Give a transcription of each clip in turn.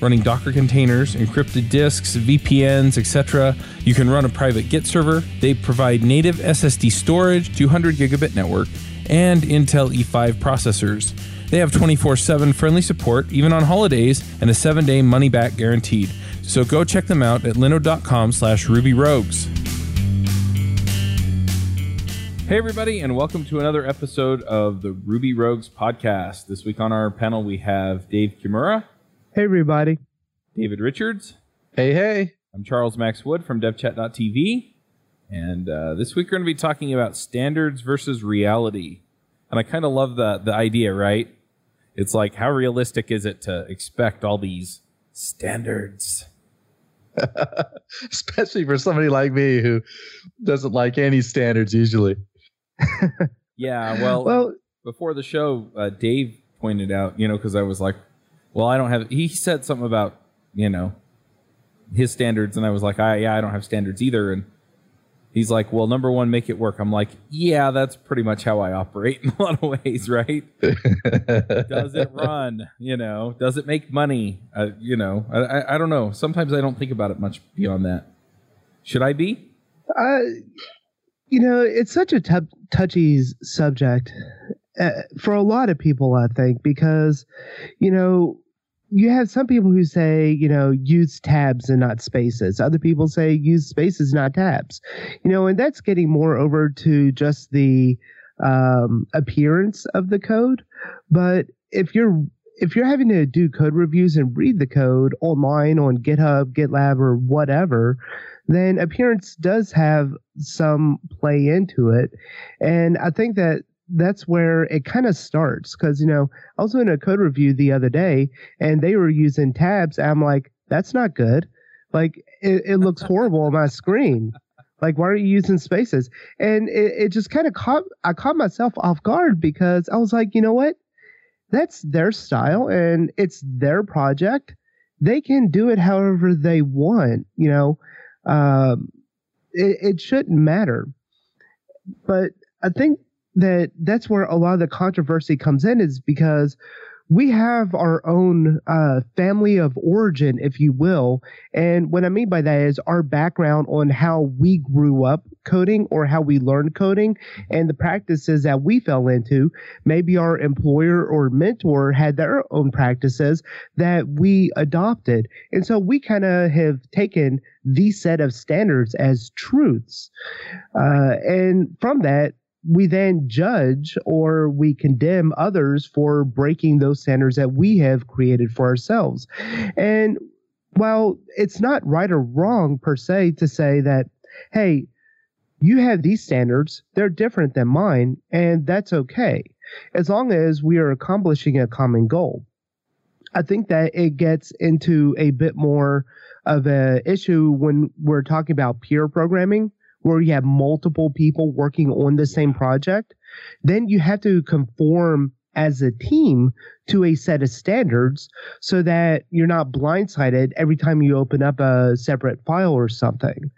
running Docker containers, encrypted disks, VPNs, etc. You can run a private Git server. They provide native SSD storage, 200 gigabit network, and Intel E5 processors. They have 24/7 friendly support, even on holidays, and a 7-day money-back guaranteed. So go check them out at linode.com/rubyrogues. Hey everybody, and welcome to another episode of the Ruby Rogues podcast. This week on our panel we have Dave Kimura. Hey everybody. David Richards. Hey, hey. I'm Charles Max Wood from devchat.tv. And this week we're going to be talking about standards versus reality. And I kind of love the idea, right? It's like, how realistic is it to expect all these standards? Especially for somebody like me who doesn't like any standards usually. Yeah, well, before the show, Dave pointed out, because I was like, well, I don't have... He said something about, his standards, and I was like, I don't have standards either. And he's like, well, number one, make it work. I'm like, yeah, that's pretty much how I operate in a lot of ways, right? Does it run? Does it make money? I don't know. Sometimes I don't think about it much beyond that. Should I be? It's such a touchy subject for a lot of people, I think, because, you have some people who say, use tabs and not spaces. Other people say use spaces, not tabs. And that's getting more over to just the appearance of the code. But if you're having to do code reviews and read the code online on GitHub, GitLab, or whatever, then appearance does have some play into it. And I think that's where it kind of starts, because I was doing a code review the other day and they were using tabs. I'm like, that's not good. Like it looks horrible on my screen. Like, why are you using spaces? And it just kind of I caught myself off guard, because I was like, you know what? That's their style and it's their project. They can do it however they want. It shouldn't matter. But I think that's where a lot of the controversy comes in, is because we have our own family of origin, if you will. And what I mean by that is our background on how we grew up coding or how we learned coding and the practices that we fell into. Maybe our employer or mentor had their own practices that we adopted. And so we kind of have taken these set of standards as truths. And from that, we then judge or we condemn others for breaking those standards that we have created for ourselves. And while it's not right or wrong per se to say that, hey, you have these standards, they're different than mine, and that's okay, as long as we are accomplishing a common goal. I think that it gets into a bit more of an issue when we're talking about peer programming, where you have multiple people working on the same project. Then you have to conform as a team to a set of standards so that you're not blindsided every time you open up a separate file or something.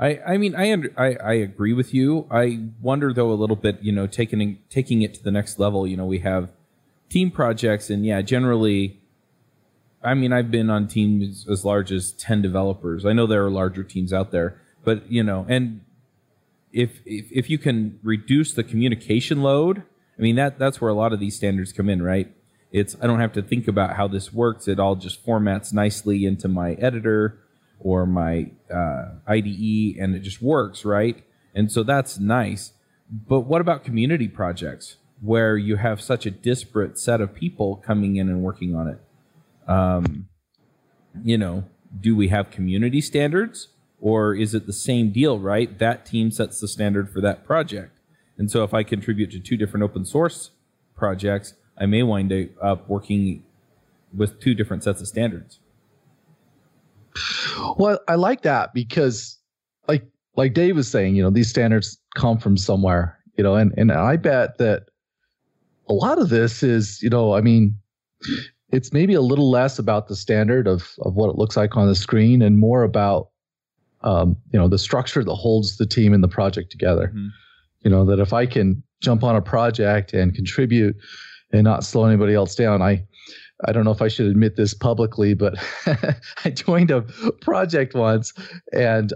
I mean, I agree with you. I wonder, though, a little bit, taking it to the next level. We have team projects, and yeah, generally, I mean, I've been on teams as large as 10 developers. I know there are larger teams out there. But, and if you can reduce the communication load, I mean, that's where a lot of these standards come in, right? It's, I don't have to think about how this works. It all just formats nicely into my editor or my IDE, and it just works, right? And so that's nice. But what about community projects where you have such a disparate set of people coming in and working on it? Do we have community standards? Or is it the same deal, right? That team sets the standard for that project. And so if I contribute to 2 different open source projects, I may wind up working with 2 different sets of standards. Well, I like that because like Dave was saying, you know, these standards come from somewhere, you know, and I bet that a lot of this is, you know, I mean, it's maybe a little less about the standard of what it looks like on the screen and more about, you know, the structure that holds the team and the project together. Mm-hmm. You know, that if I can jump on a project and contribute and not slow anybody else down, I don't know if I should admit this publicly, but I joined a project once, and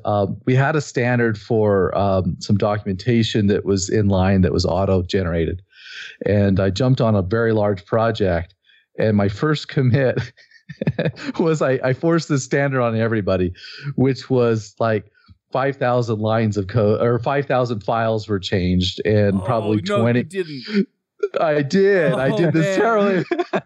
we had a standard for some documentation that was inline that was auto-generated. And I jumped on a very large project, and my first commit was I forced the standard on everybody, which was like 5,000 lines of code or 5,000 files were changed, and probably 20. No, you didn't. I did. I did this terribly.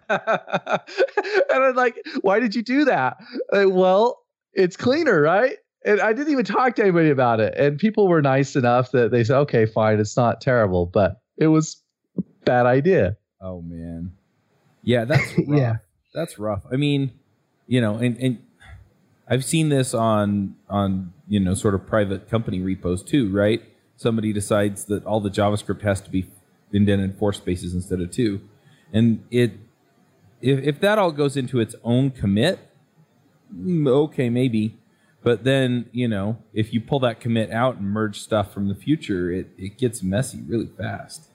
And I'm like, why did you do that? Well, it's cleaner, right? And I didn't even talk to anybody about it. And people were nice enough that they said, okay, fine. It's not terrible, but it was a bad idea. Oh, man. Yeah, that's rough. Yeah. That's rough. I mean, you know, and I've seen this on, you know, sort of private company repos too, right? Somebody decides that all the JavaScript has to be indented 4 spaces instead of 2, and if that all goes into its own commit, okay, maybe, but then, you know, if you pull that commit out and merge stuff from the future, it gets messy really fast.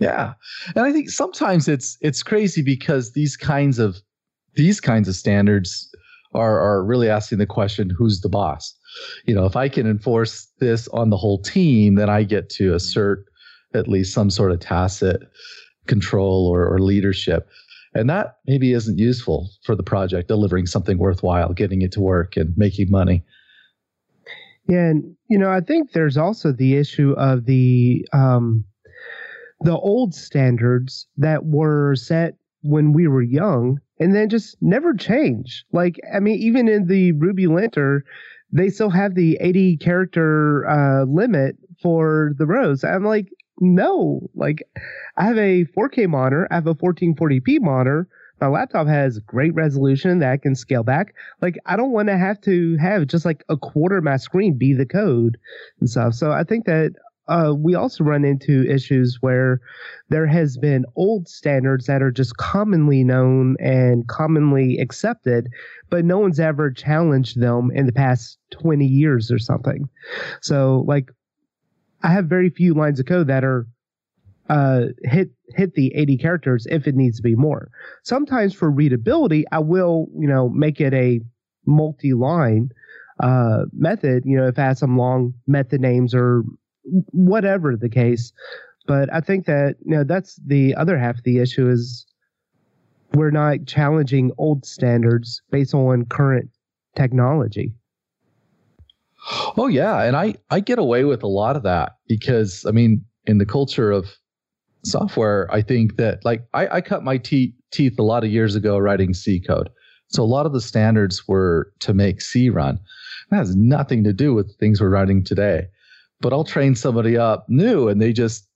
Yeah, and I think sometimes it's crazy because these kinds of standards are really asking the question, who's the boss? You know, if I can enforce this on the whole team, then I get to assert at least some sort of tacit control or leadership. And that maybe isn't useful for the project, delivering something worthwhile, getting it to work and making money. Yeah. And, you know, I think there's also the issue of the old standards that were set when we were young and then just never change. Like, I mean, even in the Ruby linter, they still have the 80 character limit for the rows. I'm like, no, like I have a 4K monitor, I have a 1440p monitor, my laptop has great resolution that I can scale back. Like, I don't want to have just like a quarter of my screen be the code and stuff. So I think that we also run into issues where there has been old standards that are just commonly known and commonly accepted, but no one's ever challenged them in the past 20 years or something. So like, I have very few lines of code that are hit the 80 characters if it needs to be more. Sometimes for readability, I will, you know, make it a multi-line method, you know, if I have some long method names or whatever the case. But I think that, you know, that's the other half of the issue is we're not challenging old standards based on current technology. Oh, yeah. And I get away with a lot of that because, I mean, in the culture of software, I think that like I cut my teeth a lot of years ago writing C code. So a lot of the standards were to make C run. That has nothing to do with things we're writing today. But I'll train somebody up new and they just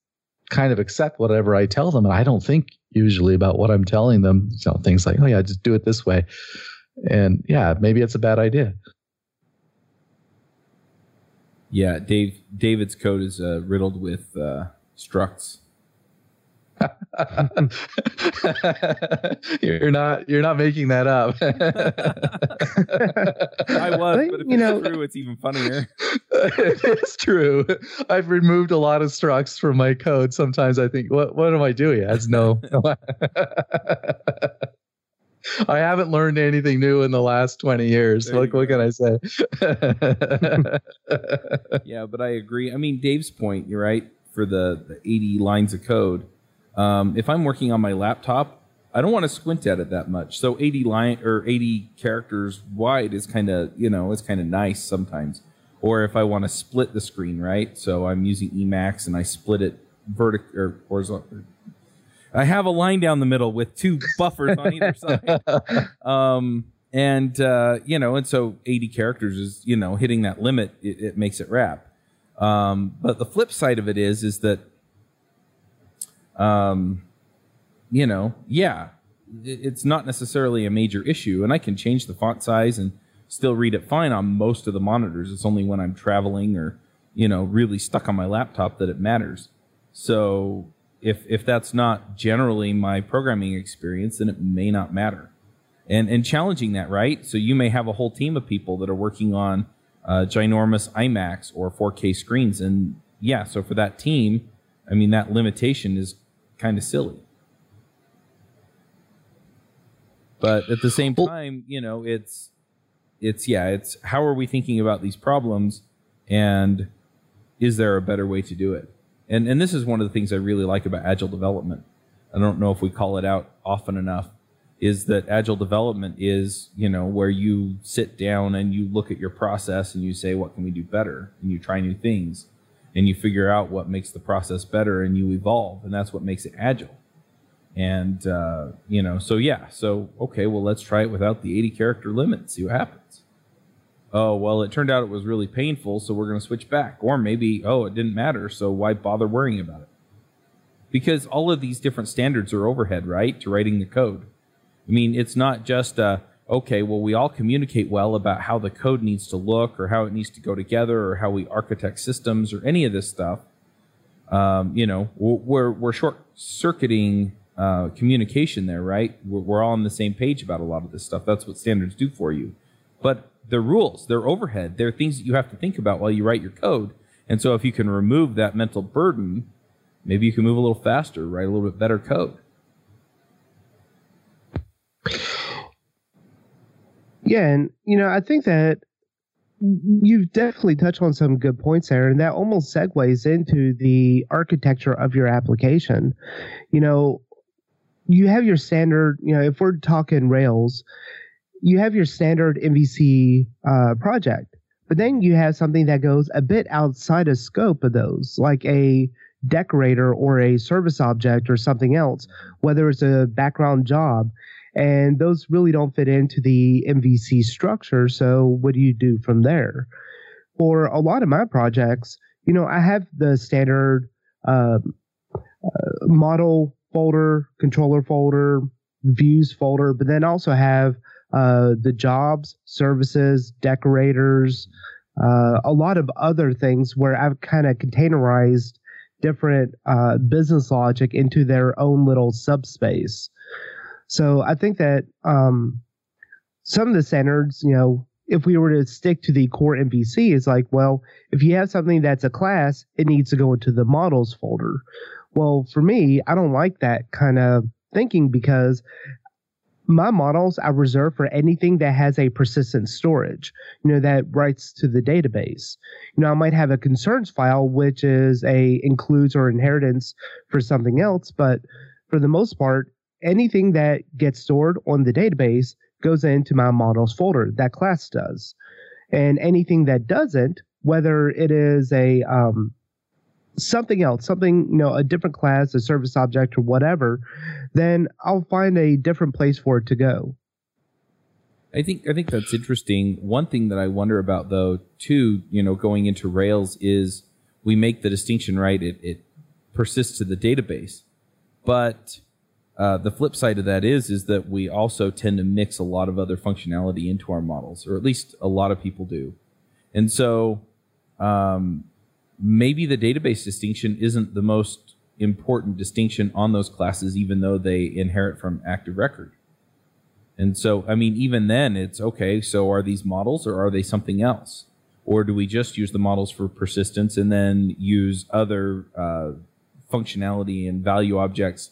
kind of accept whatever I tell them. And I don't think usually about what I'm telling them. So things like, oh, yeah, just do it this way. And yeah, maybe it's a bad idea. Yeah, David's code is riddled with structs. You're not making that up. I was, but if it's true, it's even funnier. It's true. I've removed a lot of structs from my code. Sometimes I think, what am I doing? That's no. I haven't learned anything new in the last 20 years. Like, what can I say? Yeah, but I agree. I mean, Dave's point, you're right, for the 80 lines of code. If I'm working on my laptop, I don't want to squint at it that much. So 80 characters wide is kind of, you know, it's kind of nice sometimes. Or if I want to split the screen, right? So I'm using Emacs and I split it vertical or horizontal. I have a line down the middle with 2 buffers on either side. You know, and so 80 characters is, you know, hitting that limit, it makes it wrap. But the flip side of it is that, you know, yeah, it's not necessarily a major issue, and I can change the font size and still read it fine on most of the monitors. It's only when I'm traveling or, you know, really stuck on my laptop that it matters. So if that's not generally my programming experience, then it may not matter. And challenging that, right? So you may have a whole team of people that are working on ginormous IMAX or 4K screens. And yeah, so for that team, I mean, that limitation is kind of silly. But at the same time, you know, it's how are we thinking about these problems, and is there a better way to do it? And this is one of the things I really like about agile development. I don't know if we call it out often enough, is that agile development is, you know, where you sit down and you look at your process and you say, what can we do better? And you try new things and you figure out what makes the process better and you evolve, and that's what makes it agile. And, you know, so yeah, so, okay, well, let's try it without the 80-character limit, see what happens. Oh, well, it turned out it was really painful, so we're going to switch back. Or maybe, oh, it didn't matter, so why bother worrying about it? Because all of these different standards are overhead, right, to writing the code. I mean, it's not just, okay, well, we all communicate well about how the code needs to look or how it needs to go together or how we architect systems or any of this stuff. You know, we're short-circuiting communication there, right? We're all on the same page about a lot of this stuff. That's what standards do for you. But they're rules, they're overhead, they're things that you have to think about while you write your code. And so if you can remove that mental burden, maybe you can move a little faster, write a little bit better code. Yeah, and you know, I think that you've definitely touched on some good points there, and that almost segues into the architecture of your application. You know, you have your standard, you know, if we're talking Rails, you have your standard MVC project, but then you have something that goes a bit outside of scope of those, like a decorator or a service object or something else, whether it's a background job, and those really don't fit into the MVC structure. So what do you do from there? For a lot of my projects, you know, I have the standard model folder, controller folder, views folder, but then also have the jobs, services, decorators, a lot of other things where I've kind of containerized different business logic into their own little subspace. So I think that some of the standards, you know, if we were to stick to the core MVC, is like, well, if you have something that's a class, it needs to go into the models folder. Well, for me, I don't like that kind of thinking, because my models I reserve for anything that has a persistent storage, you know, that writes to the database. You know, I might have a concerns file, which is a includes or inheritance for something else, but for the most part, anything that gets stored on the database goes into my models folder, that class does. And anything that doesn't, whether it is a something else, something, you know, a different class, a service object or whatever, then I'll find a different place for it to go. I think that's interesting. One thing that I wonder about, though, too, you know, going into Rails is we make the distinction, right? It persists to the database. But the flip side of that is that we also tend to mix a lot of other functionality into our models, or at least a lot of people do. And so maybe the database distinction isn't the most important distinction on those classes, even though they inherit from active record. And so, I mean, even then it's okay, so are these models or are they something else? Or do we just use the models for persistence and then use other functionality and value objects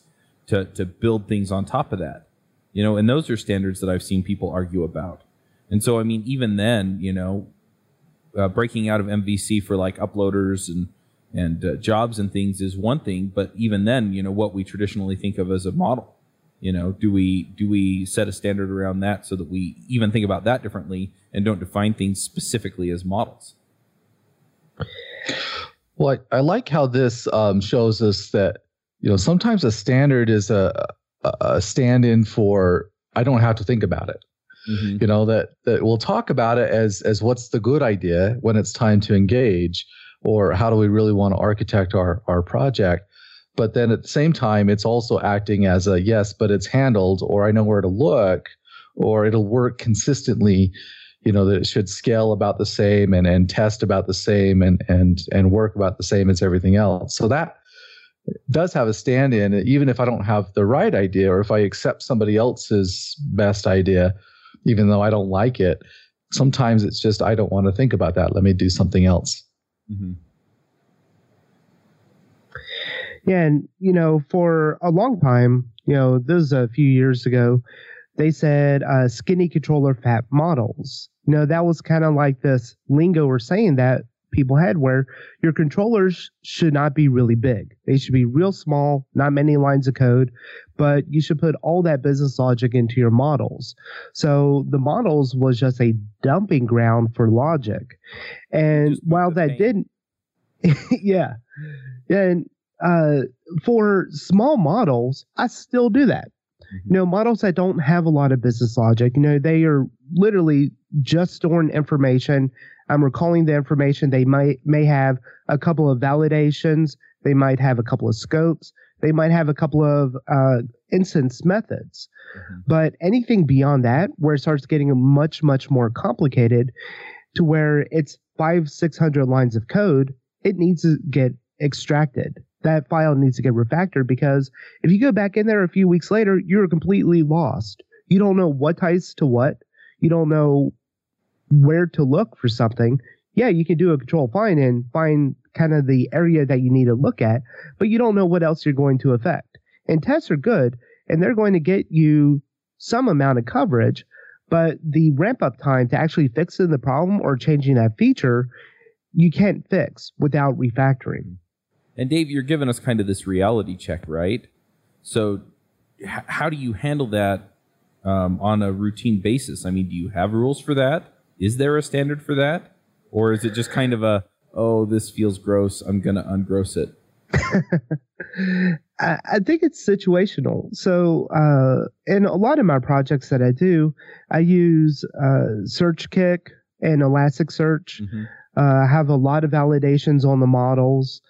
to build things on top of that, you know? And those are standards that I've seen people argue about. And so, I mean, even then, you know, breaking out of MVC for like uploaders and jobs and things is one thing, but even then, you know, what we traditionally think of as a model, you know, do we set a standard around that so that we even think about that differently and don't define things specifically as models? Well, I like how this shows us that, you know, sometimes a standard is a stand-in for I don't have to think about it. Mm-hmm. You know, that we'll talk about it as what's the good idea when it's time to engage, or how do we really want to architect our project. But then at the same time, it's also acting as a yes, but it's handled, or I know where to look, or it'll work consistently. You know, that it should scale about the same and test about the same and work about the same as everything else. So that does have a stand-in, even if I don't have the right idea, or if I accept somebody else's best idea, even though I don't like it. Sometimes it's just, I don't want to think about that. Let me do something else. Mm-hmm. Yeah. And, you know, for a long time, you know, this is a few years ago, they said skinny controller fat models. You know, that was kind of like this lingo or saying that people had where your controllers should not be really big. They should be real small, not many lines of code, but you should put all that business logic into your models. So the models was just a dumping ground for logic. And while that didn't, yeah. And for small models, I still do that. Mm-hmm. You know, models that don't have a lot of business logic, you know, they are literally just storing information. I'm recalling the information. They may have a couple of validations. They might have a couple of scopes. They might have a couple of instance methods. Mm-hmm. But anything beyond that, where it starts getting much, much more complicated to where it's 500-600 lines of code, it needs to get extracted. That file needs to get refactored, because if you go back in there a few weeks later, you're completely lost. You don't know what ties to what. You don't know where to look for something. Yeah, you can do a control find and find kind of the area that you need to look at, but you don't know what else you're going to affect. And tests are good, and they're going to get you some amount of coverage, but the ramp-up time to actually fixing the problem or changing that feature, you can't fix without refactoring. And Dave, you're giving us kind of this reality check, right? So how do you handle that on a routine basis? I mean, do you have rules for that? Is there a standard for that? Or is it just kind of a, oh, this feels gross, I'm going to ungross it? I think it's situational. So in a lot of my projects that I do, I use Searchkick and Elasticsearch. Mm-hmm. I have a lot of validations on the models.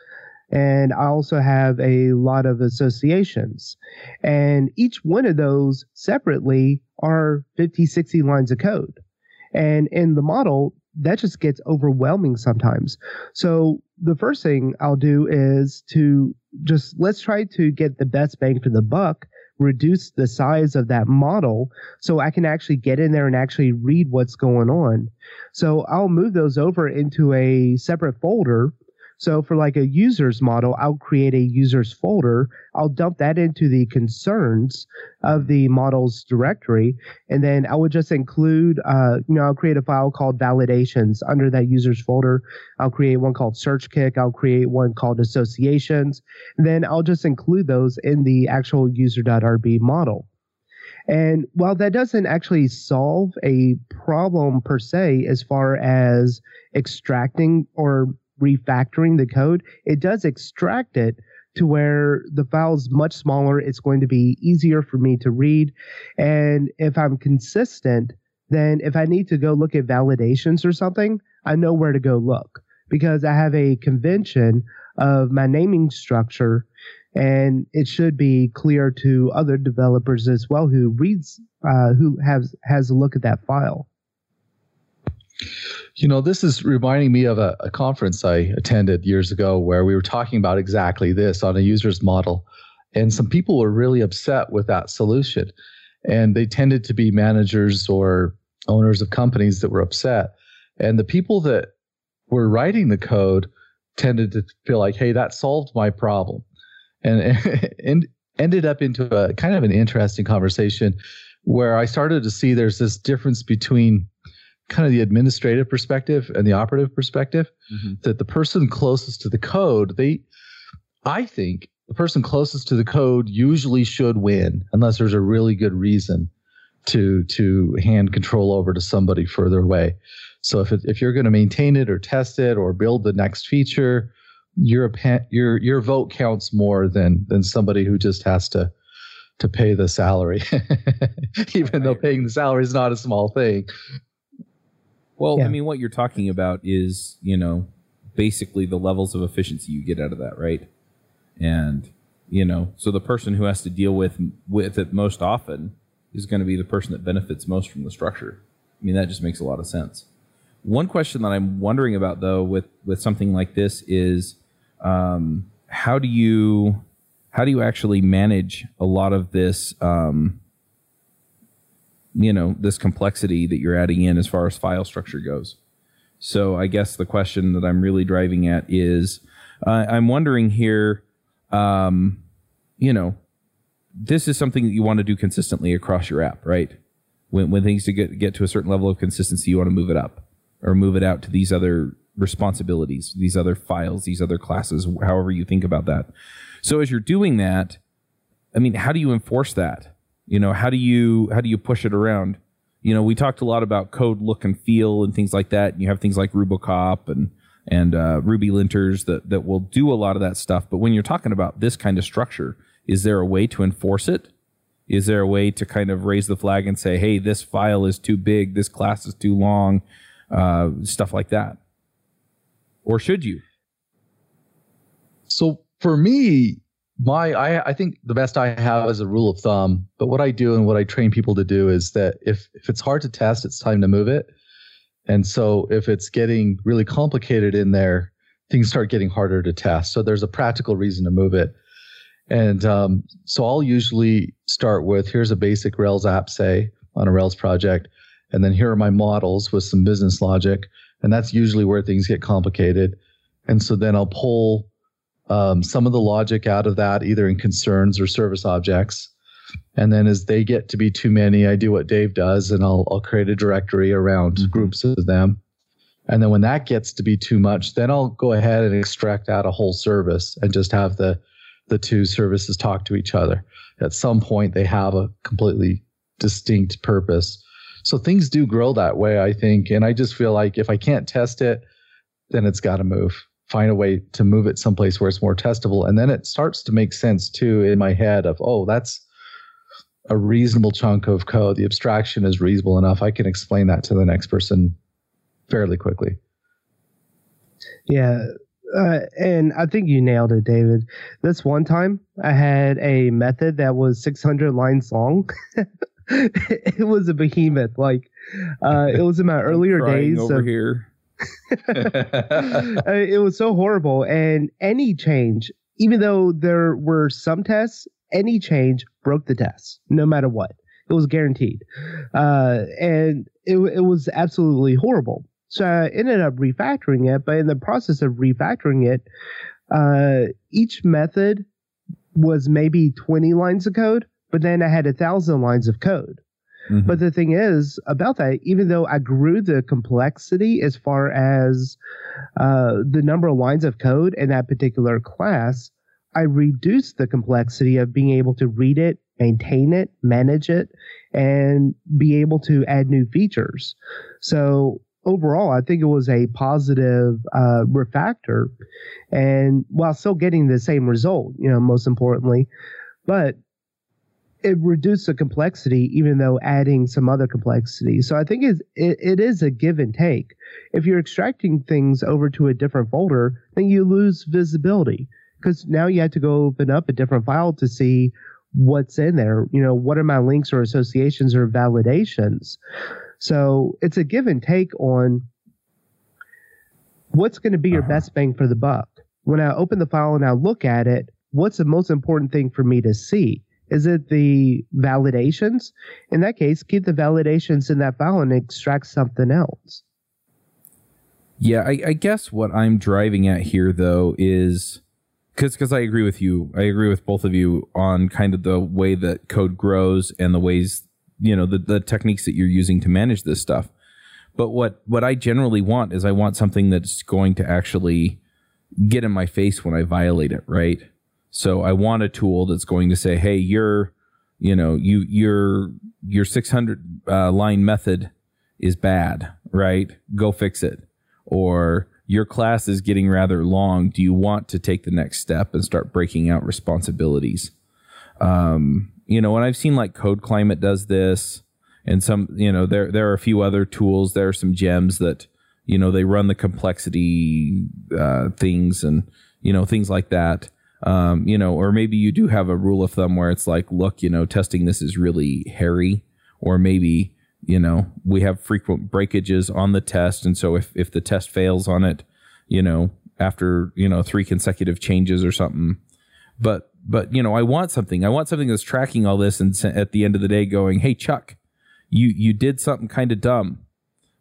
And I also have a lot of associations. And each one of those separately are 50, 60 lines of code. And in the model, that just gets overwhelming sometimes. So the first thing I'll do is to just, let's try to get the best bang for the buck, reduce the size of that model so I can actually get in there and actually read what's going on. So I'll move those over into a separate folder. So for like a users model, I'll create a users folder. I'll dump that into the concerns of the models directory. And then I would just include, you know, I'll create a file called validations under that users folder. I'll create one called Searchkick. I'll create one called associations. And then I'll just include those in the actual user.rb model. And while that doesn't actually solve a problem per se, as far as extracting or refactoring the code, it does extract it to where the file is much smaller. It's going to be easier for me to read. And if I'm consistent, then if I need to go look at validations or something, I know where to go look, because I have a convention of my naming structure, and it should be clear to other developers as well who reads, who has a look at that file. You know, this is reminding me of a conference I attended years ago where we were talking about exactly this on a user's model. And some people were really upset with that solution. And they tended to be managers or owners of companies that were upset. And the people that were writing the code tended to feel like, hey, that solved my problem. And ended up into a kind of an interesting conversation where I started to see there's this difference between kind of the administrative perspective and the operative perspective, mm-hmm. that the person closest to the code, I think the person closest to the code usually should win, unless there's a really good reason to hand control over to somebody further away. So if you're going to maintain it or test it or build the next feature, your vote counts more than somebody who just has to pay the salary, even though paying the salary is not a small thing. Well, yeah. I mean, what you're talking about is, you know, basically the levels of efficiency you get out of that, right? And you know, so the person who has to deal with it most often is going to be the person that benefits most from the structure. I mean, that just makes a lot of sense. One question that I'm wondering about, though, with something like this is how do you actually manage a lot of this, you know, this complexity that you're adding in as far as file structure goes? So I guess the question that I'm really driving at is I'm wondering here, you know, this is something that you want to do consistently across your app, right? When things get to a certain level of consistency, you want to move it up or move it out to these other responsibilities, these other files, these other classes, however you think about that. So as you're doing that, I mean, how do you enforce that? You know, how do you push it around? You know, we talked a lot about code look and feel and things like that. And you have things like RuboCop and Ruby linters that will do a lot of that stuff. But when you're talking about this kind of structure, is there a way to enforce it? Is there a way to kind of raise the flag and say, hey, this file is too big, this class is too long, stuff like that? Or should you? So for me, I think the best I have is a rule of thumb. But what I do and what I train people to do is that if it's hard to test, it's time to move it. And so if it's getting really complicated in there, things start getting harder to test. So there's a practical reason to move it. And so I'll usually start with, here's a basic Rails app, say, on a Rails project. And then here are my models with some business logic. And that's usually where things get complicated. And so then I'll pull some of the logic out of that, either in concerns or service objects. And then as they get to be too many, I do what Dave does, and I'll create a directory around groups of them. And then when that gets to be too much, then I'll go ahead and extract out a whole service and just have the two services talk to each other. At some point, they have a completely distinct purpose. So things do grow that way, I think. And I just feel like if I can't test it, then it's got to move. Find a way to move it someplace where it's more testable. And then it starts to make sense, too, in my head of, oh, that's a reasonable chunk of code. The abstraction is reasonable enough. I can explain that to the next person fairly quickly. Yeah. And I think you nailed it, David. This one time I had a method that was 600 lines long. It was a behemoth. Like, it was in my earlier days. Over here. It was so horrible. And any change, even though there were some tests, any change broke the test, no matter what. It was guaranteed. And it was absolutely horrible. So I ended up refactoring it, but in the process of refactoring it, each method was maybe 20 lines of code, but then I had 1,000 lines of code. Mm-hmm. But the thing is about that, even though I grew the complexity as far as the number of lines of code in that particular class, I reduced the complexity of being able to read it, maintain it, manage it, and be able to add new features. So overall, I think it was a positive refactor, and while still getting the same result, you know, most importantly, but it reduced the complexity, even though adding some other complexity. So I think it is a give and take. If you're extracting things over to a different folder, then you lose visibility because now you have to go open up a different file to see what's in there. You know, what are my links or associations or validations? So it's a give and take on what's going to be your best bang for the buck. When I open the file and I look at it, what's the most important thing for me to see? Is it the validations? In that case, keep the validations in that file and extract something else. Yeah, I guess what I'm driving at here, though, is because I agree with you. I agree with both of you on kind of the way that code grows and the ways, you know, the techniques that you're using to manage this stuff. But what I generally want is I want something that's going to actually get in my face when I violate it, right? So I want a tool that's going to say, hey, your 600 line method is bad, right? Go fix it. Or your class is getting rather long. Do you want to take the next step and start breaking out responsibilities? You know, and I've seen like Code Climate does this, and some, you know, there are a few other tools. There are some gems that, you know, they run the complexity things and, you know, things like that. you know, or maybe you do have a rule of thumb where it's like, look, you know, testing this is really hairy, or maybe, you know, we have frequent breakages on the test. And so if the test fails on it, you know, after, you know, 3 consecutive changes or something, but, you know, I want something that's tracking all this. And at the end of the day going, hey, Chuck, you did something kind of dumb,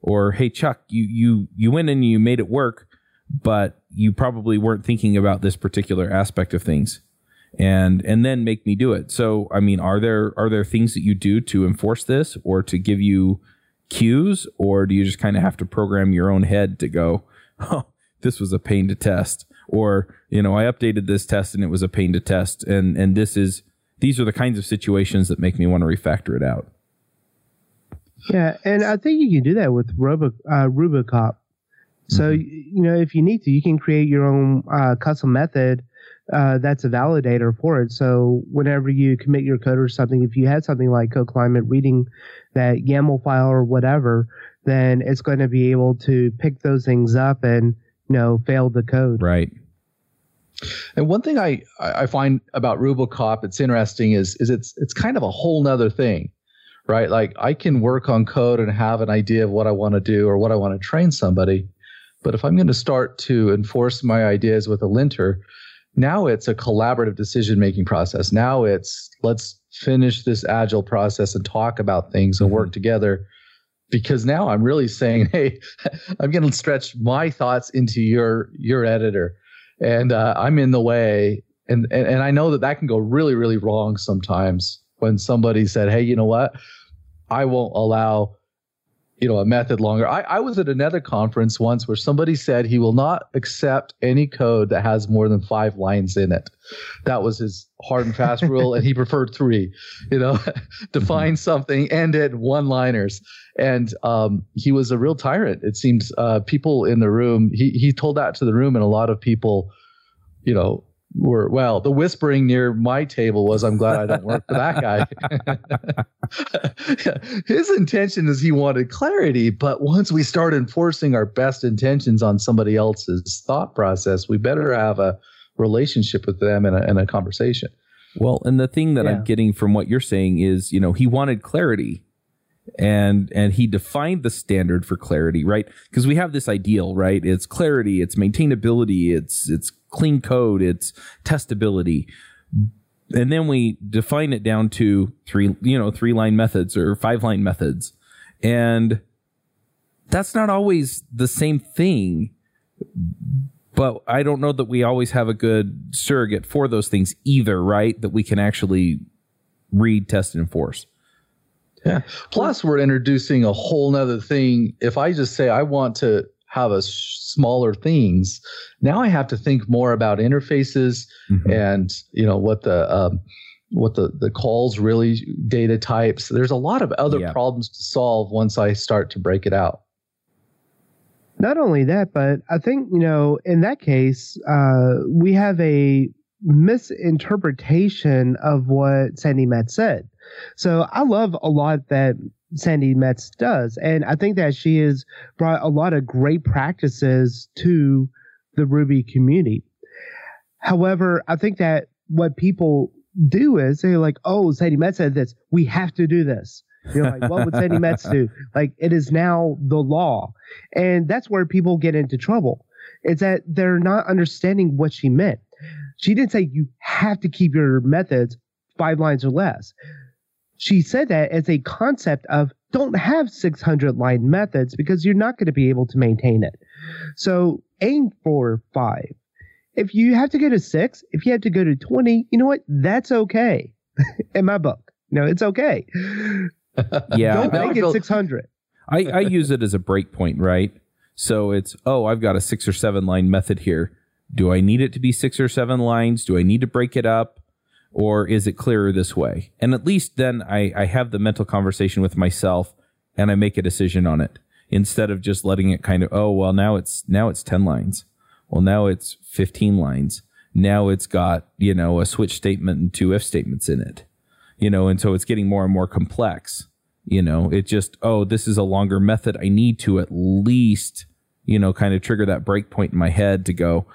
or, hey, Chuck, you went in and you made it work, but you probably weren't thinking about this particular aspect of things, and then make me do it. So, I mean, are there things that you do to enforce this or to give you cues, or do you just kind of have to program your own head to go, oh, this was a pain to test, or, you know, I updated this test and it was a pain to test. And these are the kinds of situations that make me want to refactor it out. Yeah. And I think you can do that with RuboCop. So, you know, if you need to, you can create your own custom method that's a validator for it. So whenever you commit your code or something, if you had something like Code Climate reading that YAML file or whatever, then it's going to be able to pick those things up and, you know, fail the code. Right. And one thing I find about RuboCop, it's interesting, is it's kind of a whole nother thing. Right? Like, I can work on code and have an idea of what I want to do or what I want to train somebody. But if I'm going to start to enforce my ideas with a linter, now it's a collaborative decision-making process. Now it's, let's finish this agile process and talk about things and work together, because now I'm really saying, hey, I'm going to stretch my thoughts into your editor, and I'm in the way. And I know that can go really, really wrong sometimes when somebody said, hey, you know what? I won't allow, you know, a method longer. I was at another conference once where somebody said he will not accept any code that has more than 5 lines in it. That was his hard and fast rule, and he preferred 3, you know, define something, end it, one-liners. And he was a real tyrant. It seems people in the room, he told that to the room, and a lot of people, you know, were, well, the whispering near my table was, I'm glad I don't work for that guy. His intention is he wanted clarity, but once we start enforcing our best intentions on somebody else's thought process, we better have a relationship with them and a conversation. Well, and the thing that I'm getting from what you're saying is, you know, he wanted clarity, and he defined the standard for clarity, right? Because we have this ideal, right? It's clarity, it's maintainability, it's clean code, it's testability. And then we define it down to 3-line methods or 5-line methods. And that's not always the same thing. But I don't know that we always have a good surrogate for those things either, right? That we can actually read, test, and enforce. Yeah. Plus, we're introducing a whole nother thing. If I just say I want to have a smaller things, now I have to think more about interfaces and, you know, what the calls really, data types. There's a lot of other problems to solve once I start to break it out. Not only that, but I think, you know, in that case, we have a misinterpretation of what Sandy Metz said. So I love a lot that Sandy Metz does, and I think that she has brought a lot of great practices to the Ruby community. However, I think that what people do is they're like, oh, Sandy Metz said this, we have to do this. You're like, what would Sandy Metz do? Like, it is now the law. And that's where people get into trouble. It's that they're not understanding what she meant. She didn't say you have to keep your methods 5 lines or less. She said that as a concept of, don't have 600-line methods because you're not going to be able to maintain it. So aim for 5. If you have to go to 6, if you have to go to 20, you know what? That's okay. In my book. No, it's okay. Yeah. Don't make it 600. I use it as a breakpoint, right? So it's, oh, I've got a 6 or 7-line method here. Do I need it to be 6 or 7 lines? Do I need to break it up? Or is it clearer this way? And at least then I have the mental conversation with myself and I make a decision on it, instead of just letting it kind of, oh, well, now it's 10 lines. Well, now it's 15 lines. Now it's got, you know, a switch statement and 2 if statements in it, you know, and so it's getting more and more complex, you know, it just, oh, this is a longer method. I need to at least, you know, kind of trigger that breakpoint in my head to go,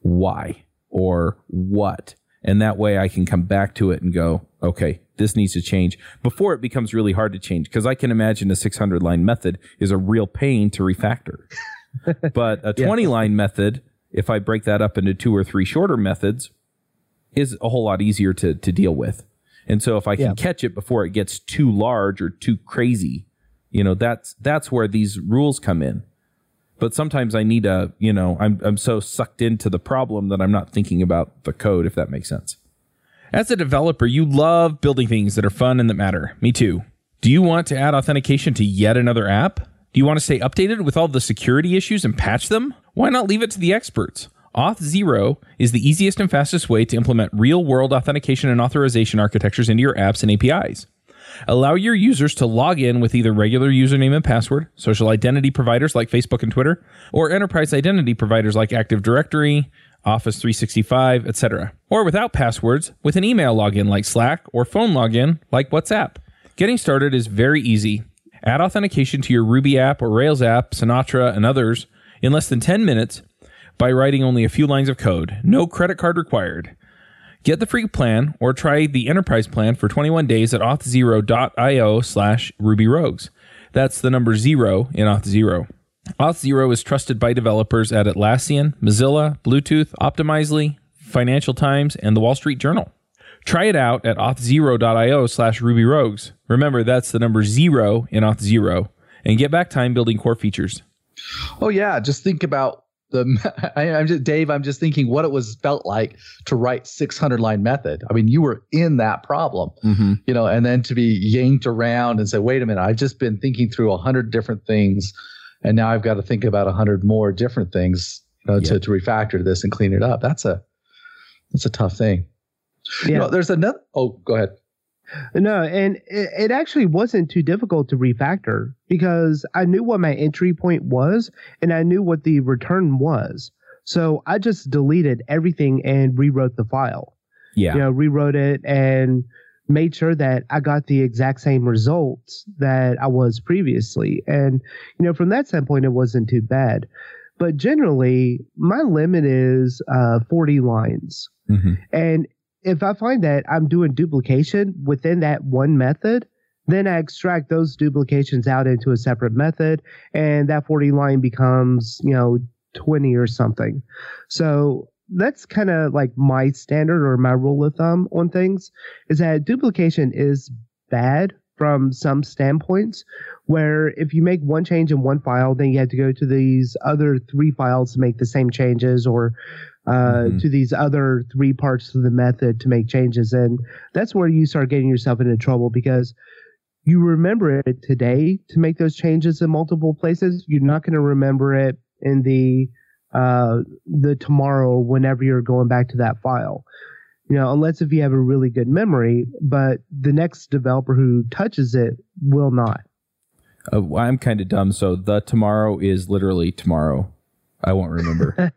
why? or what? And that way I can come back to it and go, okay, this needs to change before it becomes really hard to change. Because I can imagine a 600-line method is a real pain to refactor. But a 20-line method, if I break that up into 2 or 3 shorter methods, is a whole lot easier to deal with. And so if I can catch it before it gets too large or too crazy, you know, that's where these rules come in. But sometimes I need a, you know, I'm so sucked into the problem that I'm not thinking about the code, if that makes sense. As a developer, you love building things that are fun and that matter. Me too. Do you want to add authentication to yet another app? Do you want to stay updated with all the security issues and patch them? Why not leave it to the experts? Auth0 is the easiest and fastest way to implement real-world authentication and authorization architectures into your apps and APIs. Allow your users to log in with either regular username and password, social identity providers like Facebook and Twitter, or enterprise identity providers like Active Directory, Office 365, etc. Or without passwords, with an email login like Slack or phone login like WhatsApp. Getting started is very easy. Add authentication to your Ruby app or Rails app, Sinatra, and others in less than 10 minutes by writing only a few lines of code. No credit card required. Get the free plan or try the enterprise plan for 21 days at auth0.io/Ruby Rogues. That's the number 0 in Auth0. Auth0 is trusted by developers at Atlassian, Mozilla, Bluetooth, Optimizely, Financial Times, and the Wall Street Journal. Try it out at auth0.io/Ruby Rogues. Remember, that's the number 0 in Auth0. And get back time building core features. Oh, yeah. Just think about I'm just thinking what it was felt like to write 600-line method. I mean, you were in that problem, you know, and then to be yanked around and say, wait a minute, I've just been thinking through 100 different things, and now I've got to think about 100 more different things, you know, to refactor this and clean it up. That's a tough thing. Yeah. You know, there's another. Oh, go ahead. No, and it actually wasn't too difficult to refactor because I knew what my entry point was and I knew what the return was. So I just deleted everything and rewrote the file. Yeah. You know, rewrote it and made sure that I got the exact same results that I was previously. And, you know, from that standpoint, it wasn't too bad. But generally, my limit is 40 lines. Mm-hmm. And if I find that I'm doing duplication within that one method, then I extract those duplications out into a separate method, and that 40 line becomes, you know, 20 or something. So that's kind of like my standard or my rule of thumb on things, is that duplication is bad from some standpoints, where if you make one change in one file, then you have to go to these other 3 files to make the same changes, or to these other 3 parts of the method to make changes. And that's where you start getting yourself into trouble, because you remember it today to make those changes in multiple places. You're not going to remember it in the tomorrow whenever you're going back to that file. You know, unless if you have a really good memory, but the next developer who touches it will not. I'm kind of dumb, so the tomorrow is literally tomorrow. I won't remember.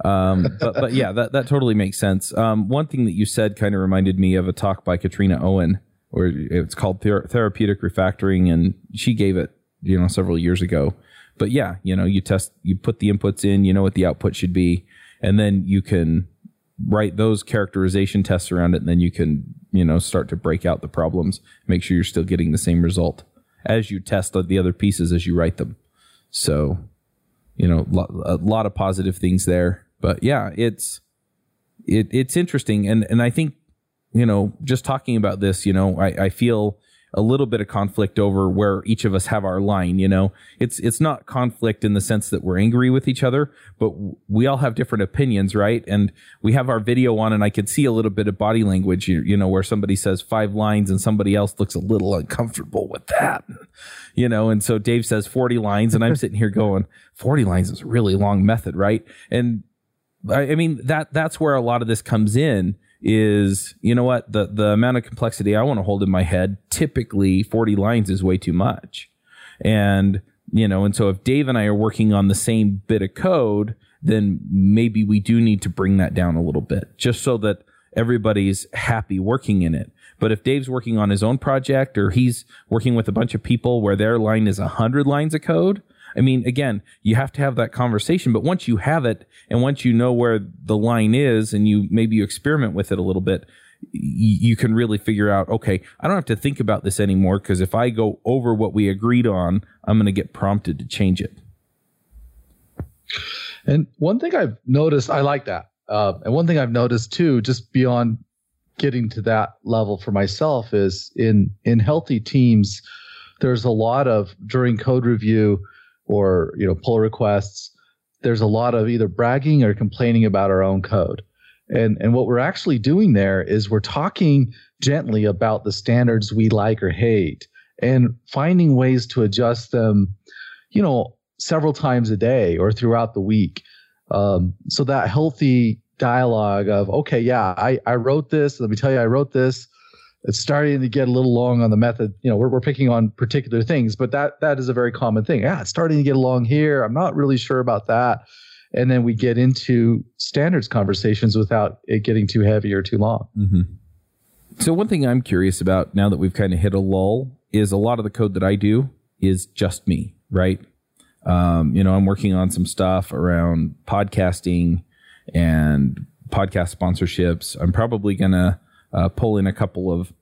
But yeah, that totally makes sense. One thing that you said kind of reminded me of a talk by Katrina Owen, or it's called Therapeutic Refactoring, and she gave it, you know, several years ago. But yeah, you know, you put the inputs in, you know what the output should be, and then you can write those characterization tests around it, and then you can, you know, start to break out the problems, make sure you're still getting the same result as you test the other pieces as you write them. So, you know, a lot of positive things there. But yeah, it's interesting. And I think, you know, just talking about this, you know, I feel a little bit of conflict over where each of us have our line. You know, it's not conflict in the sense that we're angry with each other, but we all have different opinions, right? And we have our video on, and I could see a little bit of body language, you know, where somebody says 5 lines and somebody else looks a little uncomfortable with that, you know? And so Dave says 40 lines and I'm sitting here going, 40 lines is a really long method, right? And I mean, that's where a lot of this comes in, is, you know what, the amount of complexity I want to hold in my head, typically 40 lines is way too much. And, you know, and so if Dave and I are working on the same bit of code, then maybe we do need to bring that down a little bit, just so that everybody's happy working in it. But if Dave's working on his own project, or he's working with a bunch of people where their line is 100 lines of code, I mean, again, you have to have that conversation, but once you have it and once you know where the line is and you maybe you experiment with it a little bit, you can really figure out, okay, I don't have to think about this anymore because if I go over what we agreed on, I'm going to get prompted to change it. And one thing I've noticed, I like that. And one thing I've noticed too, just beyond getting to that level for myself, is in healthy teams, there's a lot of, during code review or, you know, pull requests, there's a lot of either bragging or complaining about our own code. And what we're actually doing there is we're talking gently about the standards we like or hate and finding ways to adjust them, you know, several times a day or throughout the week. So that healthy dialogue of, okay, yeah, I wrote this. Let me tell you, I wrote this. It's starting to get a little long on the method. You know, we're picking on particular things, but that is a very common thing. Yeah, it's starting to get along here. I'm not really sure about that. And then we get into standards conversations without it getting too heavy or too long. Mm-hmm. So one thing I'm curious about now that we've kind of hit a lull is a lot of the code that I do is just me, right? You know, I'm working on some stuff around podcasting and podcast sponsorships. I'm probably going to pull in a couple of,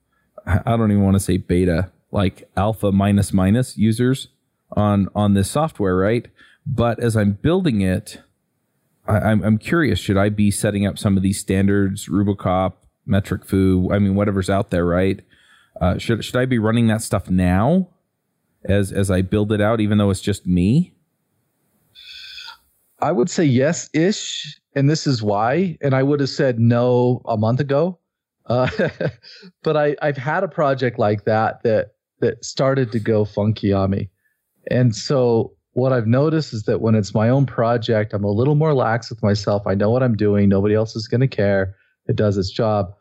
I don't even want to say beta, like alpha -- users on this software, right? But as I'm building it, I'm curious, should I be setting up some of these standards, RuboCop, MetricFu, I mean, whatever's out there, right? Should I be running that stuff now as I build it out, even though it's just me? I would say yes-ish, and this is why. And I would have said no a month ago. But I've had a project like that started to go funky on me. And so what I've noticed is that when it's my own project, I'm a little more lax with myself. I know what I'm doing. Nobody else is going to care. It does its job.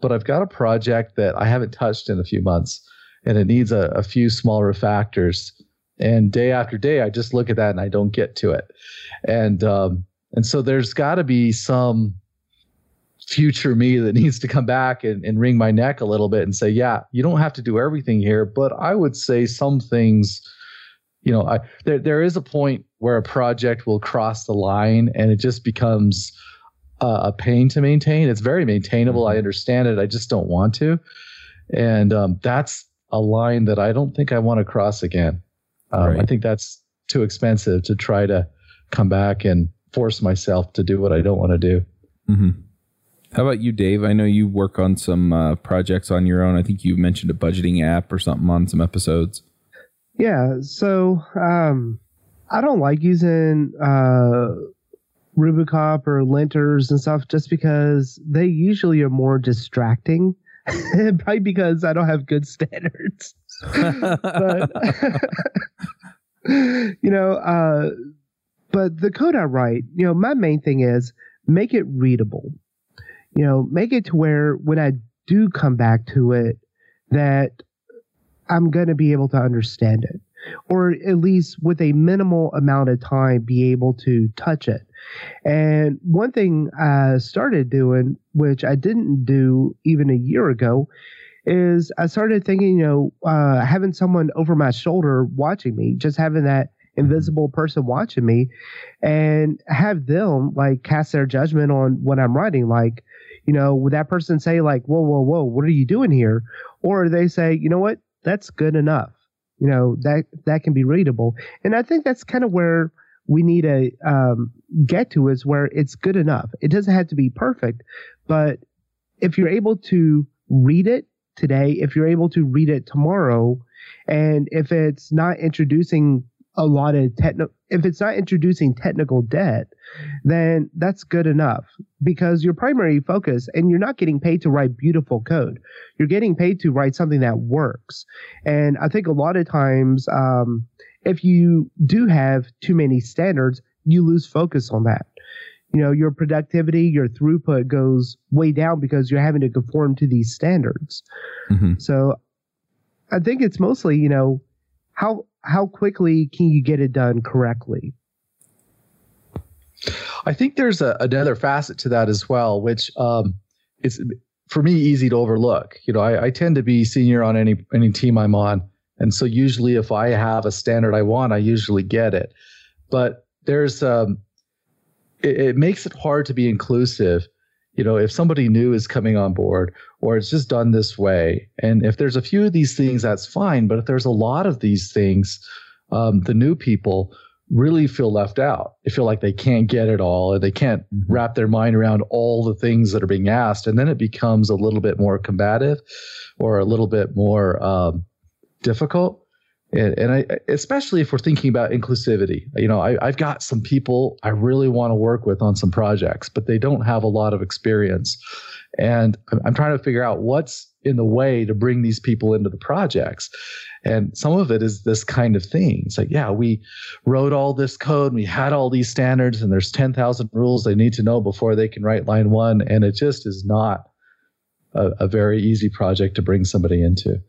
But I've got a project that I haven't touched in a few months, and it needs a few small refactors. And day after day, I just look at that and I don't get to it. And so there's got to be some future me that needs to come back and wring my neck a little bit and say, yeah, you don't have to do everything here, but I would say some things. You know, there is a point where a project will cross the line and it just becomes a pain to maintain. It's very maintainable. I understand it. I just don't want to. And that's a line that I don't think I want to cross again. Right. I think that's too expensive to try to come back and force myself to do what I don't want to do. Mm-hmm. How about you, Dave? I know you work on some projects on your own. I think you mentioned a budgeting app or something on some episodes. Yeah, so I don't like using RuboCop or linters and stuff just because they usually are more distracting, probably because I don't have good standards. But, you know, but the code I write, you know, my main thing is make it readable. You know, make it to where when I do come back to it that I'm going to be able to understand it, or at least with a minimal amount of time be able to touch it. And one thing I started doing, which I didn't do even a year ago, is I started thinking, you know, having someone over my shoulder watching me, just having that invisible person watching me, and have them like cast their judgment on what I'm writing. Like, you know, would that person say like, whoa, whoa, whoa, what are you doing here? Or they say, you know what? That's good enough. You know, that can be readable. And I think that's kind of where we need to get to, is where it's good enough. It doesn't have to be perfect, but if you're able to read it today, if you're able to read it tomorrow, and if it's not introducing a lot of technical debt, then that's good enough, because your primary focus, and you're not getting paid to write beautiful code. You're getting paid to write something that works. And I think a lot of times, if you do have too many standards, you lose focus on that. You know, your productivity, your throughput goes way down because you're having to conform to these standards. Mm-hmm. So I think it's mostly, you know, how quickly can you get it done correctly? I think there's another facet to that as well, which it's for me easy to overlook. You know, I tend to be senior on any team I'm on, And so usually if I have a standard I want, I usually get it. But there's it makes it hard to be inclusive. You know, if somebody new is coming on board or it's just done this way, and if there's a few of these things, that's fine. But if there's a lot of these things, the new people really feel left out. They feel like they can't get it all, or they can't wrap their mind around all the things that are being asked. And then it becomes a little bit more combative or a little bit more difficult. And I, especially if we're thinking about inclusivity, you know, I've got some people I really want to work with on some projects, but they don't have a lot of experience. And I'm trying to figure out what's in the way to bring these people into the projects. And some of it is this kind of thing. It's like, yeah, we wrote all this code, and we had all these standards, and there's 10,000 rules they need to know before they can write line one. And it just is not a very easy project to bring somebody into.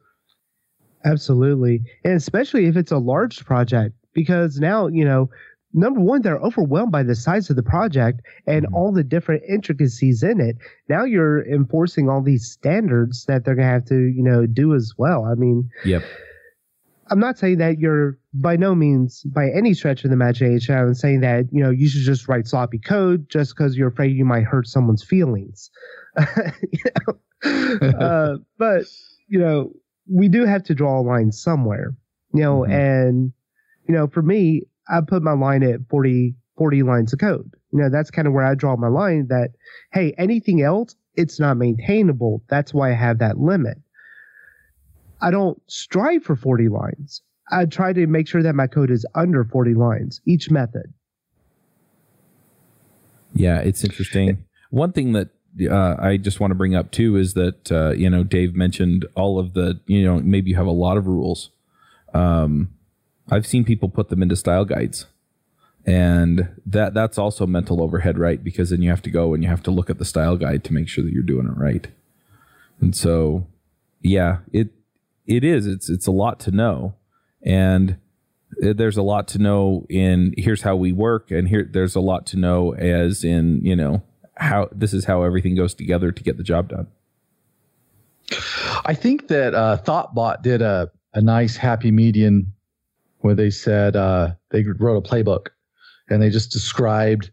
Absolutely. And especially if it's a large project, because now, you know, number one, they're overwhelmed by the size of the project and all the different intricacies in it. Now you're enforcing all these standards that they're going to have to, you know, do as well. I mean, yep. I'm not saying that you're by no means, by any stretch of the imagination, I'm saying that, you know, you should just write sloppy code just because you're afraid you might hurt someone's feelings. You know? But, you know, we do have to draw a line somewhere, you know, and, you know, for me, I put my line at 40 lines of code. You know, that's kind of where I draw my line that, hey, anything else, it's not maintainable. That's why I have that limit. I don't strive for 40 lines. I try to make sure that my code is under 40 lines, each method. Yeah, it's interesting. One thing that I just want to bring up, too, is that, you know, Dave mentioned all of the, you know, maybe you have a lot of rules. I've seen people put them into style guides, and that's also mental overhead, right? Because then you have to go and you have to look at the style guide to make sure that you're doing it right. And so, yeah, it's a lot to know, and there's a lot to know in here's how we work, and here there's a lot to know as in, you know, how this is how everything goes together to get the job done. I think that Thoughtbot did a nice happy median where they said they wrote a playbook, and they just described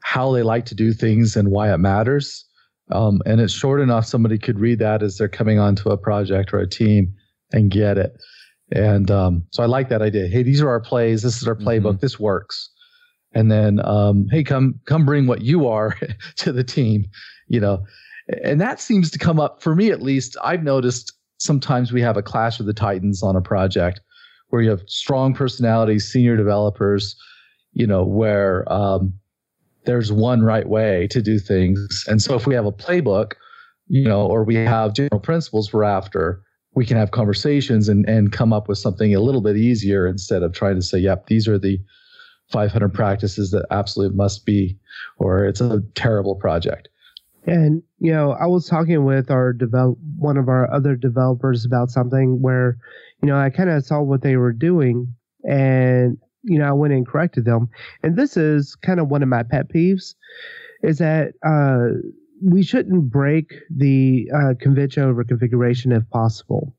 how they like to do things and why it matters. And it's short enough somebody could read that as they're coming onto a project or a team and get it. And so I like that idea. Hey, these are our plays. This is our playbook. This works. And then, hey, come bring what you are to the team, you know. And that seems to come up, for me at least. I've noticed sometimes we have a clash of the titans on a project where you have strong personalities, senior developers, you know, where there's one right way to do things. And so if we have a playbook, you know, or we have general principles we're after, we can have conversations and come up with something a little bit easier instead of trying to say, yep, these are the 500 practices that absolutely must be, or it's a terrible project. And, you know, I was talking with one of our other developers about something where, you know, I kind of saw what they were doing, and, you know, I went and corrected them. And this is kind of one of my pet peeves, is that we shouldn't break the convention over configuration if possible.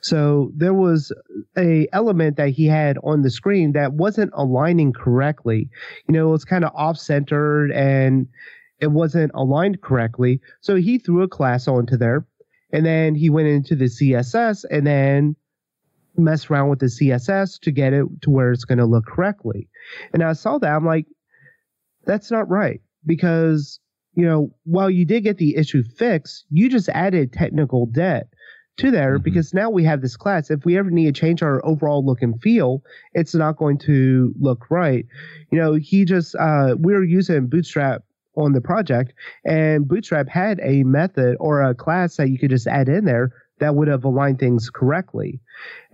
So there was an element that he had on the screen that wasn't aligning correctly. You know, it was kind of off-centered and it wasn't aligned correctly. So he threw a class onto there, and then he went into the CSS and then messed around with the CSS to get it to where it's going to look correctly. And I saw that. I'm like, that's not right, because, you know, while you did get the issue fixed, you just added technical debt to there, because now we have this class. If we ever need to change our overall look and feel, it's not going to look right. You know, he just, we were using Bootstrap on the project, and Bootstrap had a method or a class that you could just add in there that would have aligned things correctly.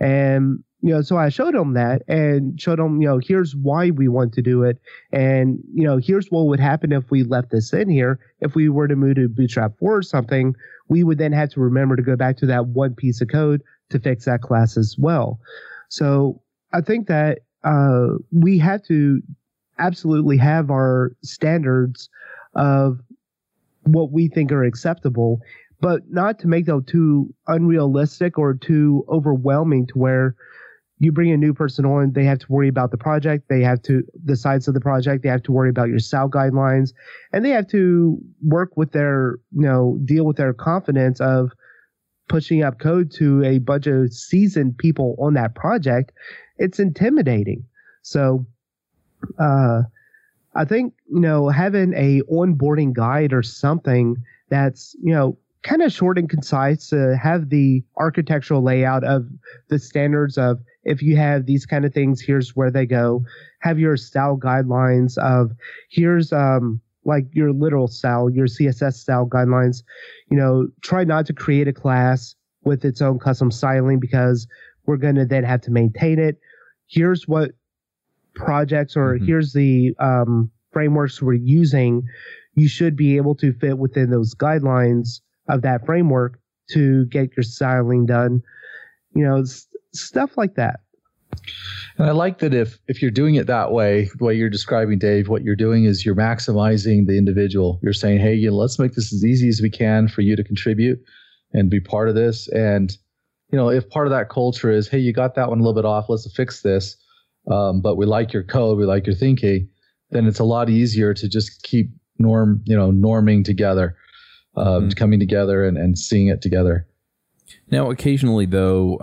And, you know, so I showed him that and showed him, you know, here's why we want to do it. And, you know, here's what would happen if we left this in here. If we were to move to Bootstrap 4 or something, we would then have to remember to go back to that one piece of code to fix that class as well. So I think that we have to absolutely have our standards of what we think are acceptable, but not to make them too unrealistic or too overwhelming to where you bring a new person on, they have to worry about the project, they have to the size of the project, they have to worry about your SAL guidelines, and they have to work with their, you know, deal with their confidence of pushing up code to a bunch of seasoned people on that project. It's intimidating. So I think, you know, having a onboarding guide or something that's, you know, kind of short and concise, have the architectural layout of the standards of, if you have these kind of things, here's where they go. Have your style guidelines of, here's like your literal style, your CSS style guidelines. You know, try not to create a class with its own custom styling because we're going to then have to maintain it. Here's what projects or here's the frameworks we're using. You should be able to fit within those guidelines of that framework to get your styling done, you know, stuff like that. And I like that if you're doing it that way, the way you're describing, Dave, what you're doing is you're maximizing the individual. You're saying, hey, you know, let's make this as easy as we can for you to contribute and be part of this. And, you know, if part of that culture is, hey, you got that one a little bit off, let's fix this, but we like your code, we like your thinking, then it's a lot easier to just keep norming together. Coming together and seeing it together. Now, occasionally, though,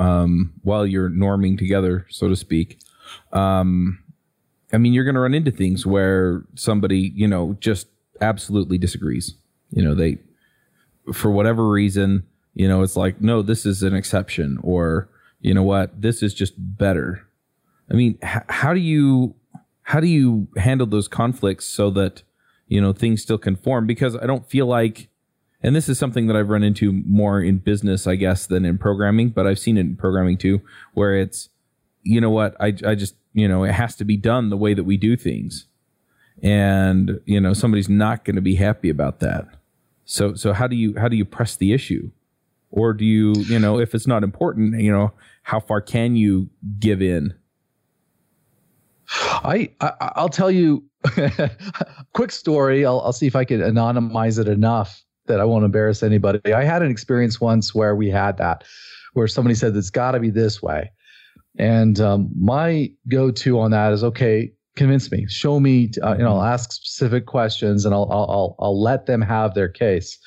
while you're norming together, so to speak, I mean, you're going to run into things where somebody, you know, just absolutely disagrees. You know, they, for whatever reason, you know, it's like, no, this is an exception, or, you know what, this is just better. I mean, how do you handle those conflicts so that, you know, things still conform? Because I don't feel like, and this is something that I've run into more in business, I guess, than in programming, but I've seen it in programming too, where it's, you know what, I just, you know, it has to be done the way that we do things. And, you know, somebody's not going to be happy about that. So how do you press the issue? Or do you, you know, if it's not important, you know, how far can you give in? I'll tell you a quick story. I'll see if I can anonymize it enough that I won't embarrass anybody. I had an experience once where we had that, where somebody said, it's got to be this way. And my go-to on that is, okay, convince me, show me, you know, I'll ask specific questions and I'll let them have their case.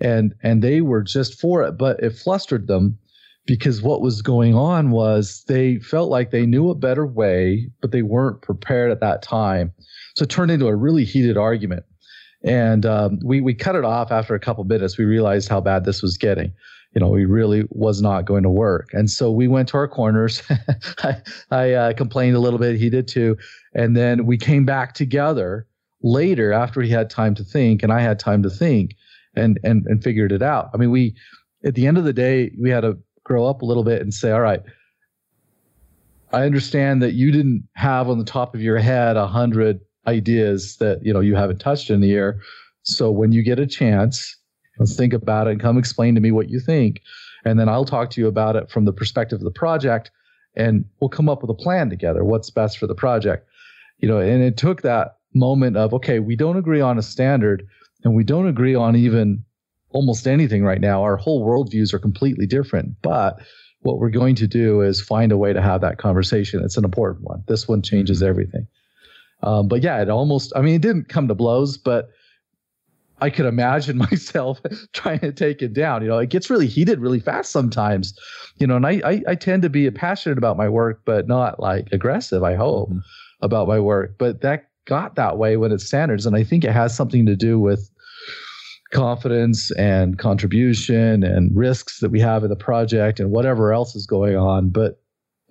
And they were just for it, but it flustered them because what was going on was they felt like they knew a better way, but they weren't prepared at that time. So it turned into a really heated argument. And we cut it off after a couple of minutes. We realized how bad this was getting. You know, we really was not going to work. And so we went to our corners. I complained a little bit. He did too. And then we came back together later after he had time to think and I had time to think and figured it out. I mean, we, at the end of the day, we had to grow up a little bit and say, all right, I understand that you didn't have on the top of your head 100 ideas that, you know, you haven't touched in a year. So when you get a chance, let's think about it and come explain to me what you think. And then I'll talk to you about it from the perspective of the project and we'll come up with a plan together. What's best for the project, you know, and it took that moment of, okay, we don't agree on a standard and we don't agree on even almost anything right now. Our whole worldviews are completely different, but what we're going to do is find a way to have that conversation. It's an important one. This one changes everything. But yeah, it almost, I mean, it didn't come to blows, but I could imagine myself trying to take it down. You know, it gets really heated really fast sometimes, you know, and I tend to be passionate about my work, but not like aggressive, I hope, about my work. But that got that way when it's standards. And I think it has something to do with confidence and contribution and risks that we have in the project and whatever else is going on. But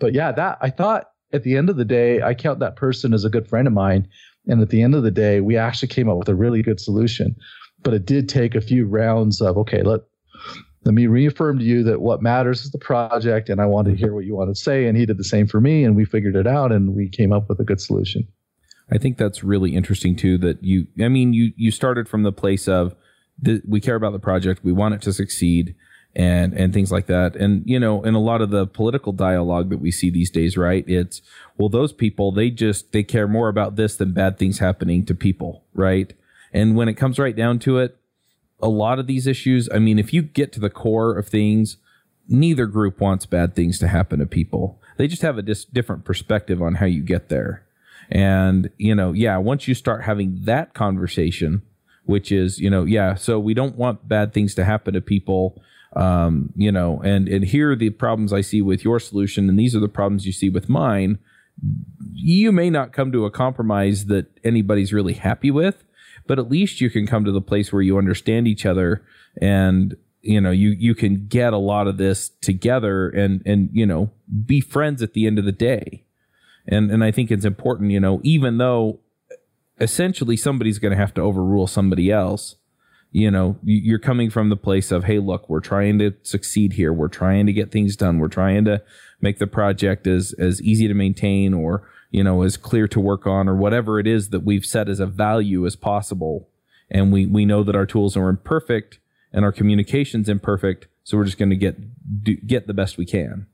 yeah, that I thought, at the end of the day, I count that person as a good friend of mine. And at the end of the day, we actually came up with a really good solution. But it did take a few rounds of, okay, let me reaffirm to you that what matters is the project. And I want to hear what you want to say. And he did the same for me. And we figured it out and we came up with a good solution. I think that's really interesting, too, that you, I mean, you started from the place of we care about the project. We want it to succeed and things like that. And, you know, in a lot of the political dialogue that we see these days, right, it's, well, those people, they care more about this than bad things happening to people, right? And when it comes right down to it, a lot of these issues, I mean, if you get to the core of things, neither group wants bad things to happen to people. They just have a different perspective on how you get there. And, you know, yeah, once you start having that conversation, which is, you know, yeah, so we don't want bad things to happen to people, you know, and here are the problems I see with your solution, and these are the problems you see with mine. You may not come to a compromise that anybody's really happy with, but at least you can come to the place where you understand each other, and, you know, you can get a lot of this together and, you know, be friends at the end of the day. And I think it's important, you know, even though essentially somebody's going to have to overrule somebody else, you know, you're coming from the place of, hey, look, we're trying to succeed here. We're trying to get things done. We're trying to make the project as easy to maintain, or, you know, as clear to work on, or whatever it is that we've set as a value as possible. And we know that our tools are imperfect and our communication's imperfect. So we're just going to get the best we can.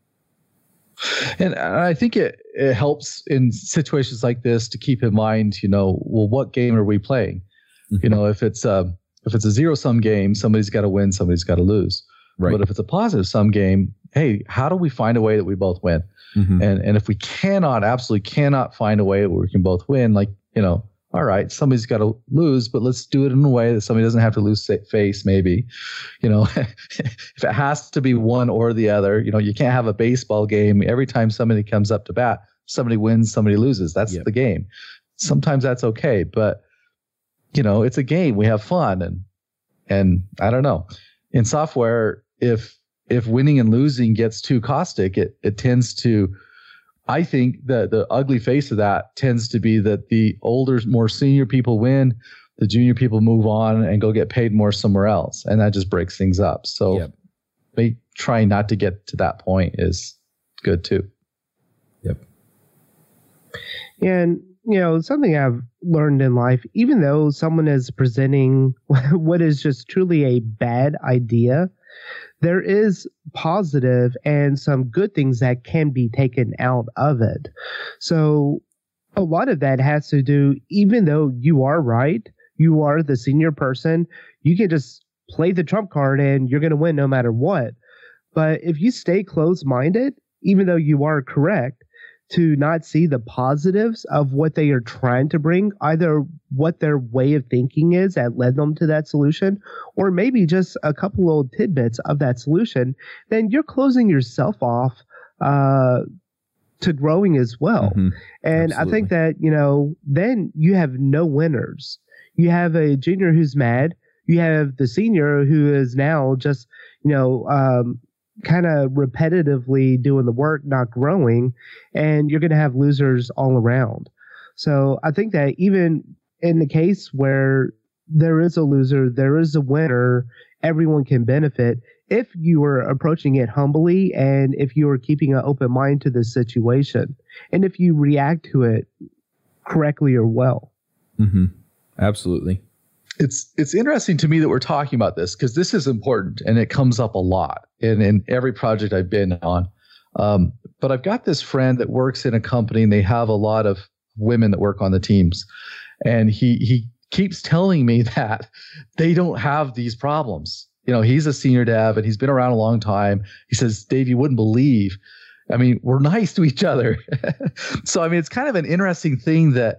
And I think it helps in situations like this to keep in mind, you know, well, what game are we playing? Mm-hmm. You know, if it's a zero-sum game, somebody's got to win, somebody's got to lose. Right. But if it's a positive-sum game, hey, how do we find a way that we both win? Mm-hmm. And if we absolutely cannot find a way where we can both win, like, you know, all right, somebody's got to lose, but let's do it in a way that somebody doesn't have to lose face, maybe. You know, if it has to be one or the other, you know, you can't have a baseball game. Every time somebody comes up to bat, somebody wins, somebody loses. That's the game. Sometimes that's okay, but, you know, it's a game. We have fun. And I don't know. In software, if winning and losing gets too caustic, it tends to... I think that the ugly face of that tends to be that the older, more senior people win, the junior people move on and go get paid more somewhere else. And that just breaks things up. So trying not to get to that point is good too. Yep. And, you know, something I've learned in life, even though someone is presenting what is just truly a bad idea, there is positive and some good things that can be taken out of it. So a lot of that has to do, even though you are right, you are the senior person, you can just play the trump card and you're going to win no matter what. But if you stay closed-minded, even though you are correct, to not see the positives of what they are trying to bring, either what their way of thinking is that led them to that solution, or maybe just a couple little tidbits of that solution, then you're closing yourself off to growing as well. Mm-hmm. And absolutely. I think that, you know, then you have no winners. You have a junior who's mad. You have the senior who is now just, you know, kind of repetitively doing the work, not growing, and you're going to have losers all around. So I think that even in the case where there is a loser, there is a winner, everyone can benefit if you are approaching it humbly and if you are keeping an open mind to this situation and if you react to it correctly or well. Mm-hmm. Absolutely. It's interesting to me that we're talking about this because this is important and it comes up a lot in every project I've been on. But I've got this friend that works in a company and they have a lot of women that work on the teams. And he keeps telling me that they don't have these problems. You know, he's a senior dev and he's been around a long time. He says, Dave, you wouldn't believe. I mean, we're nice to each other. So, I mean, it's kind of an interesting thing that,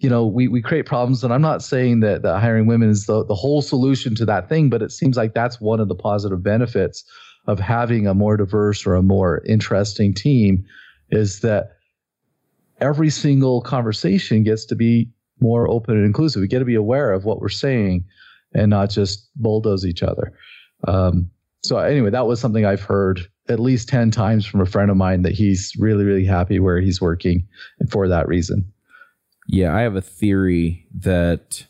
you know, we create problems, and I'm not saying that hiring women is the whole solution to that thing, but it seems like that's one of the positive benefits of having a more diverse or a more interesting team is that every single conversation gets to be more open and inclusive. We get to be aware of what we're saying and not just bulldoze each other. So anyway, that was something I've heard at least 10 times from a friend of mine that he's really, really happy where he's working and for that reason. Yeah, I have a theory that,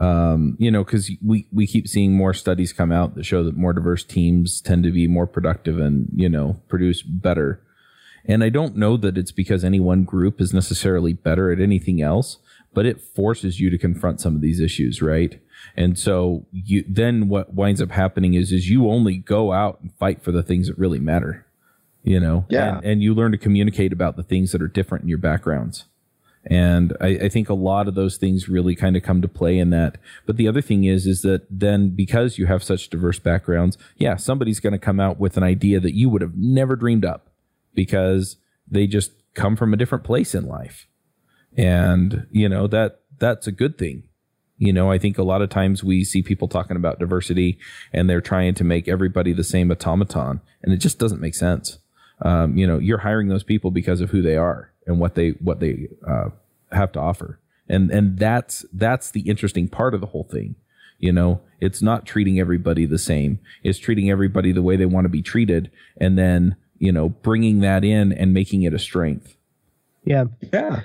you know, because we keep seeing more studies come out that show that more diverse teams tend to be more productive and, you know, produce better. And I don't know that it's because any one group is necessarily better at anything else, but it forces you to confront some of these issues, right? And so then what winds up happening is you only go out and fight for the things that really matter, you know? Yeah. And you learn to communicate about the things that are different in your backgrounds. And I think a lot of those things really kind of come to play in that. But the other thing is that then because you have such diverse backgrounds, yeah, somebody's going to come out with an idea that you would have never dreamed up because they just come from a different place in life. And, you know, that's a good thing. You know, I think a lot of times we see people talking about diversity and they're trying to make everybody the same automaton, and it just doesn't make sense. You know, you're hiring those people because of who they are and what they have to offer. And that's the interesting part of the whole thing. You know, it's not treating everybody the same. It's treating everybody the way they want to be treated. And then, you know, bringing that in and making it a strength. Yeah. Yeah.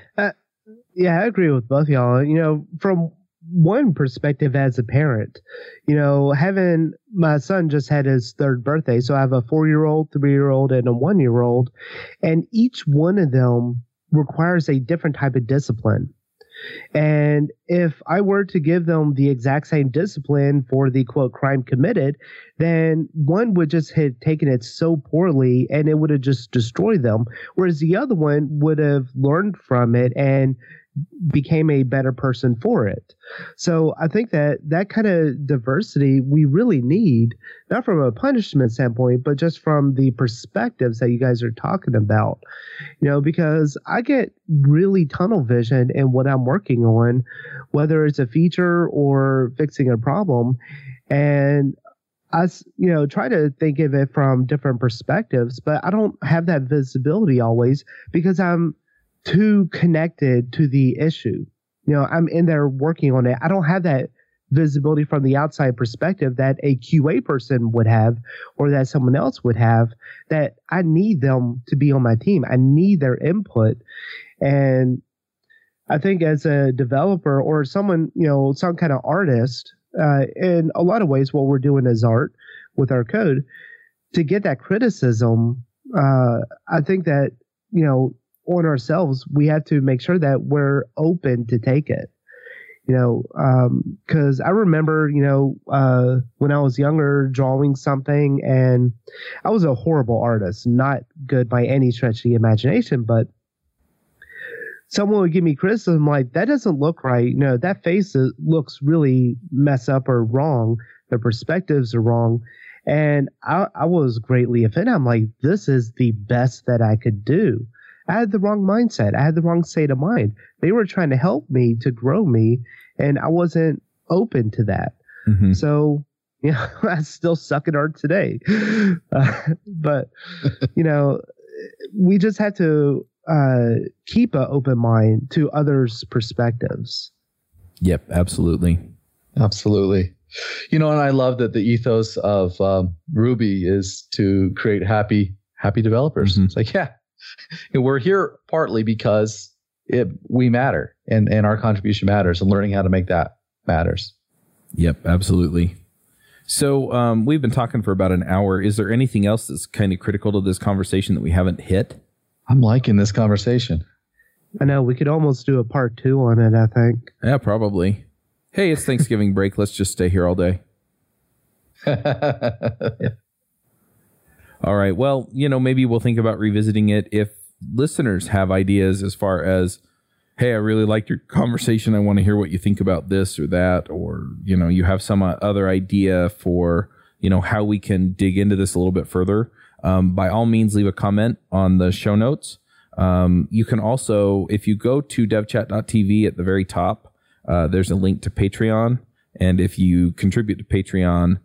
Yeah, I agree with both y'all. You know, from one perspective as a parent, you know, having my son just had his third birthday. So I have a 4-year-old, 3-year-old, and a 1-year-old. And each one of them requires a different type of discipline. And if I were to give them the exact same discipline for the, quote, crime committed, then one would just have taken it so poorly and it would have just destroyed them, whereas the other one would have learned from it and became a better person for it. So I think that kind of diversity we really need, not from a punishment standpoint, but just from the perspectives that you guys are talking about, you know, because I get really tunnel vision in what I'm working on, whether it's a feature or fixing a problem. And I, you know, try to think of it from different perspectives, but I don't have that visibility always because I'm too connected to the issue. You know, I'm in there working on it. I don't have that visibility from the outside perspective that a QA person would have or that someone else would have, that I need them to be on my team. I need their input. And I think as a developer or someone, you know, some kind of artist, in a lot of ways, what we're doing is art with our code, to get that criticism. I think that, you know, on ourselves, we have to make sure that we're open to take it, you know, because I remember, you know, when I was younger, drawing something, and I was a horrible artist, not good by any stretch of the imagination, but someone would give me criticism like, that doesn't look right, you know, that face looks really messed up or wrong, the perspectives are wrong. And I was greatly offended. I'm like, this is the best that I could do. I had the wrong mindset. I had the wrong state of mind. They were trying to help me, to grow me, and I wasn't open to that. Mm-hmm. So, you know, I still suck at art today. But, you know, we just have to keep an open mind to others' perspectives. Yep, absolutely. Absolutely. You know, and I love that the ethos of Ruby is to create happy developers. Mm-hmm. It's like, yeah. And we're here partly because we matter, and our contribution matters, and learning how to make that matters. Yep, absolutely. So we've been talking for about an hour. Is there anything else that's kind of critical to this conversation that we haven't hit? I'm liking this conversation. I know. We could almost do a part 2 on it, I think. Yeah, probably. Hey, it's Thanksgiving break. Let's just stay here all day. Yeah. All right. Well, you know, maybe we'll think about revisiting it. If listeners have ideas as far as, hey, I really liked your conversation, I want to hear what you think about this or that, or, you know, you have some other idea for, you know, how we can dig into this a little bit further, by all means, leave a comment on the show notes. You can also, if you go to devchat.tv at the very top, there's a link to Patreon. And if you contribute to Patreon,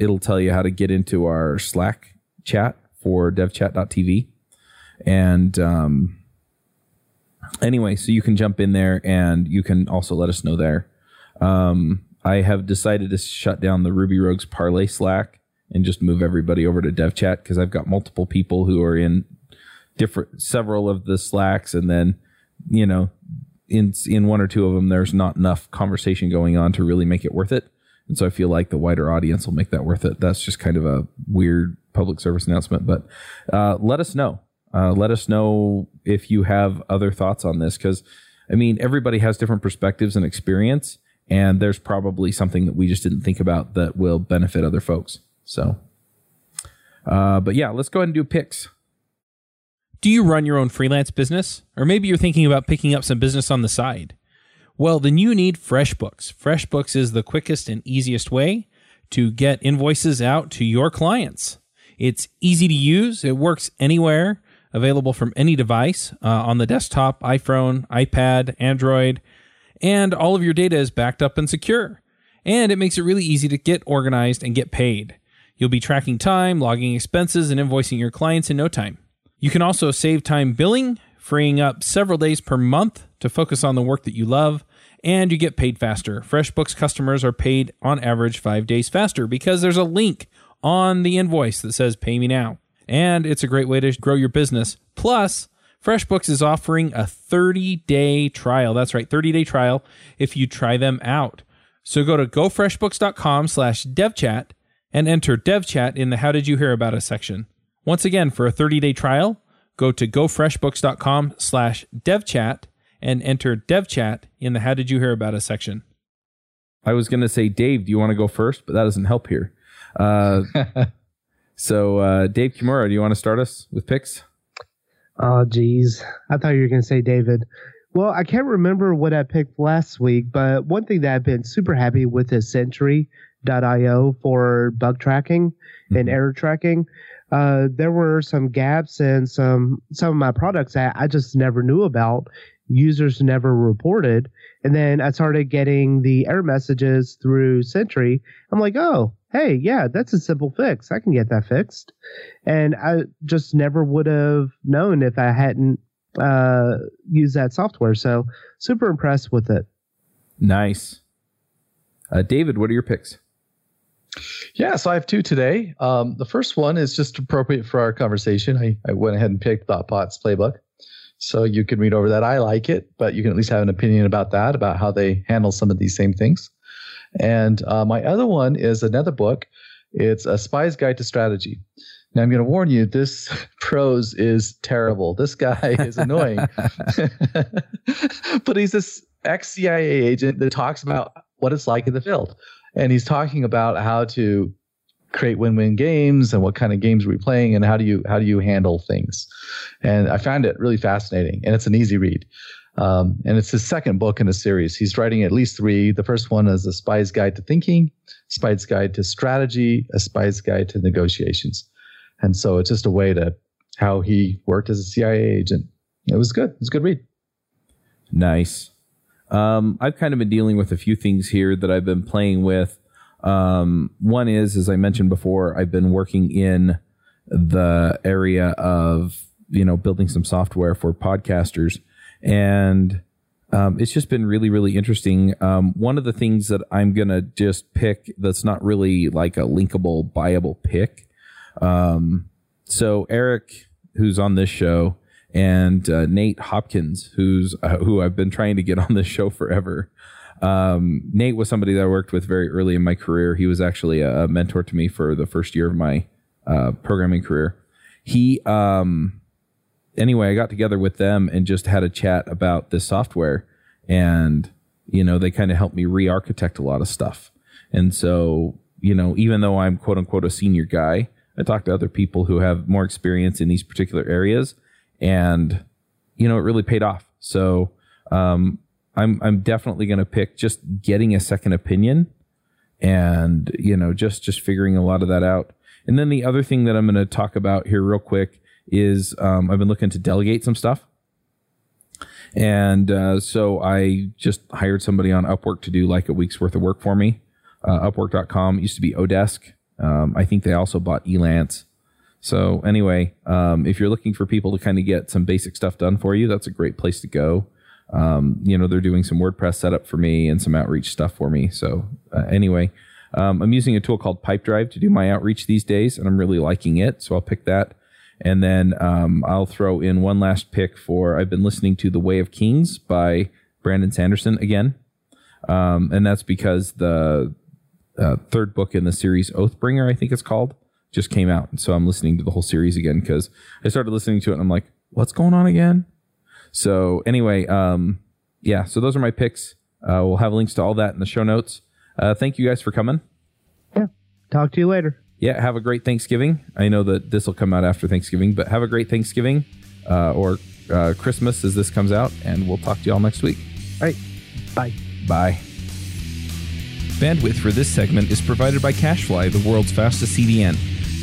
it'll tell you how to get into our Slack chat for devchat.tv. And anyway, so you can jump in there, and you can also let us know there. I have decided to shut down the Ruby Rogues Parlay Slack and just move everybody over to devchat, because I've got multiple people who are in several of the Slacks, and then, you know, in one or two of them, there's not enough conversation going on to really make it worth it. And so I feel like the wider audience will make that worth it. That's just kind of a weird public service announcement. But let us know. Let us know if you have other thoughts on this. Because, I mean, everybody has different perspectives and experience. And there's probably something that we just didn't think about that will benefit other folks. So, but yeah, let's go ahead and do picks. Do you run your own freelance business? Or maybe you're thinking about picking up some business on the side. Well, then you need FreshBooks. FreshBooks is the quickest and easiest way to get invoices out to your clients. It's easy to use. It works anywhere, available from any device on the desktop, iPhone, iPad, Android, and all of your data is backed up and secure. And it makes it really easy to get organized and get paid. You'll be tracking time, logging expenses, and invoicing your clients in no time. You can also save time billing, freeing up several days per month to focus on the work that you love, and you get paid faster. FreshBooks customers are paid on average 5 days faster because there's a link on the invoice that says pay me now. And it's a great way to grow your business. Plus, FreshBooks is offering a 30-day trial. That's right, 30-day trial if you try them out. So go to gofreshbooks.com/devchat and enter devchat in the how did you hear about us section. Once again, for a 30-day trial, go to gofreshbooks.com/devchat and enter devchat in the how did you hear about us section. I was going to say, Dave, do you want to go first? But that doesn't help here. So Dave Kimura, do you want to start us with picks? Oh, geez. I thought you were going to say David. Well, I can't remember what I picked last week, but one thing that I've been super happy with is Sentry.io for bug tracking and error tracking. There were some gaps in some of my products that I just never knew about. Users never reported. And then I started getting the error messages through Sentry. I'm like, oh, hey, yeah, that's a simple fix. I can get that fixed. And I just never would have known if I hadn't used that software. So super impressed with it. Nice. David, what are your picks? Yeah, so I have two today. The first one is just appropriate for our conversation. I went ahead and picked Thoughtbot's playbook. So you can read over that. I like it, but you can at least have an opinion about that, about how they handle some of these same things. And my other one is another book. It's A Spy's Guide to Strategy. Now, I'm going to warn you, this prose is terrible. This guy is annoying. But he's this ex-CIA agent that talks about what it's like in the field. And he's talking about how to create win-win games and what kind of games are we playing and how do you handle things. And I found it really fascinating, and it's an easy read. And it's his second book in a series. He's writing at least three. The first one is A Spy's Guide to Thinking, A Spy's Guide to Strategy, A Spy's Guide to Negotiations. And so it's just a way to how he worked as a CIA agent. It was good. It's a good read. Nice. I've kind of been dealing with a few things here that I've been playing with. One is, as I mentioned before, I've been working in the area of, building some software for podcasters. And it's just been really, really interesting. One of the things that I'm going to just pick that's not really like a linkable, buyable pick. So Eric, who's on this show, and Nate Hopkins, who I've been trying to get on this show forever. Nate was somebody that I worked with very early in my career. He was actually a mentor to me for the first year of my programming career. Anyway, I got together with them and just had a chat about this software. And, they kind of helped me re-architect a lot of stuff. And so, even though I'm quote unquote a senior guy, I talk to other people who have more experience in these particular areas. And, it really paid off. So I'm definitely going to pick just getting a second opinion and, just figuring a lot of that out. And then the other thing that I'm going to talk about here real quick is I've been looking to delegate some stuff. And so I just hired somebody on Upwork to do like a week's worth of work for me. Upwork.com. It used to be Odesk. I think they also bought Elance. So anyway, if you're looking for people to kind of get some basic stuff done for you, that's a great place to go. They're doing some WordPress setup for me and some outreach stuff for me. So anyway, I'm using a tool called PipeDrive to do my outreach these days, and I'm really liking it. So I'll pick that. And then I'll throw in one last pick for I've been listening to The Way of Kings by Brandon Sanderson again. And that's because the third book in the series, Oathbringer, I think it's called, just came out. And so I'm listening to the whole series again because I started listening to it and I'm like, what's going on again? So anyway, so those are my picks. We'll have links to all that in the show notes. Thank you guys for coming. Yeah. Talk to you later. Yeah, have a great Thanksgiving. I know that this will come out after Thanksgiving, but have a great Thanksgiving. or Christmas as this comes out, and we'll talk to y'all next week. All right. Bye. Bye. Bandwidth for this segment is provided by Cashfly, the world's fastest CDN.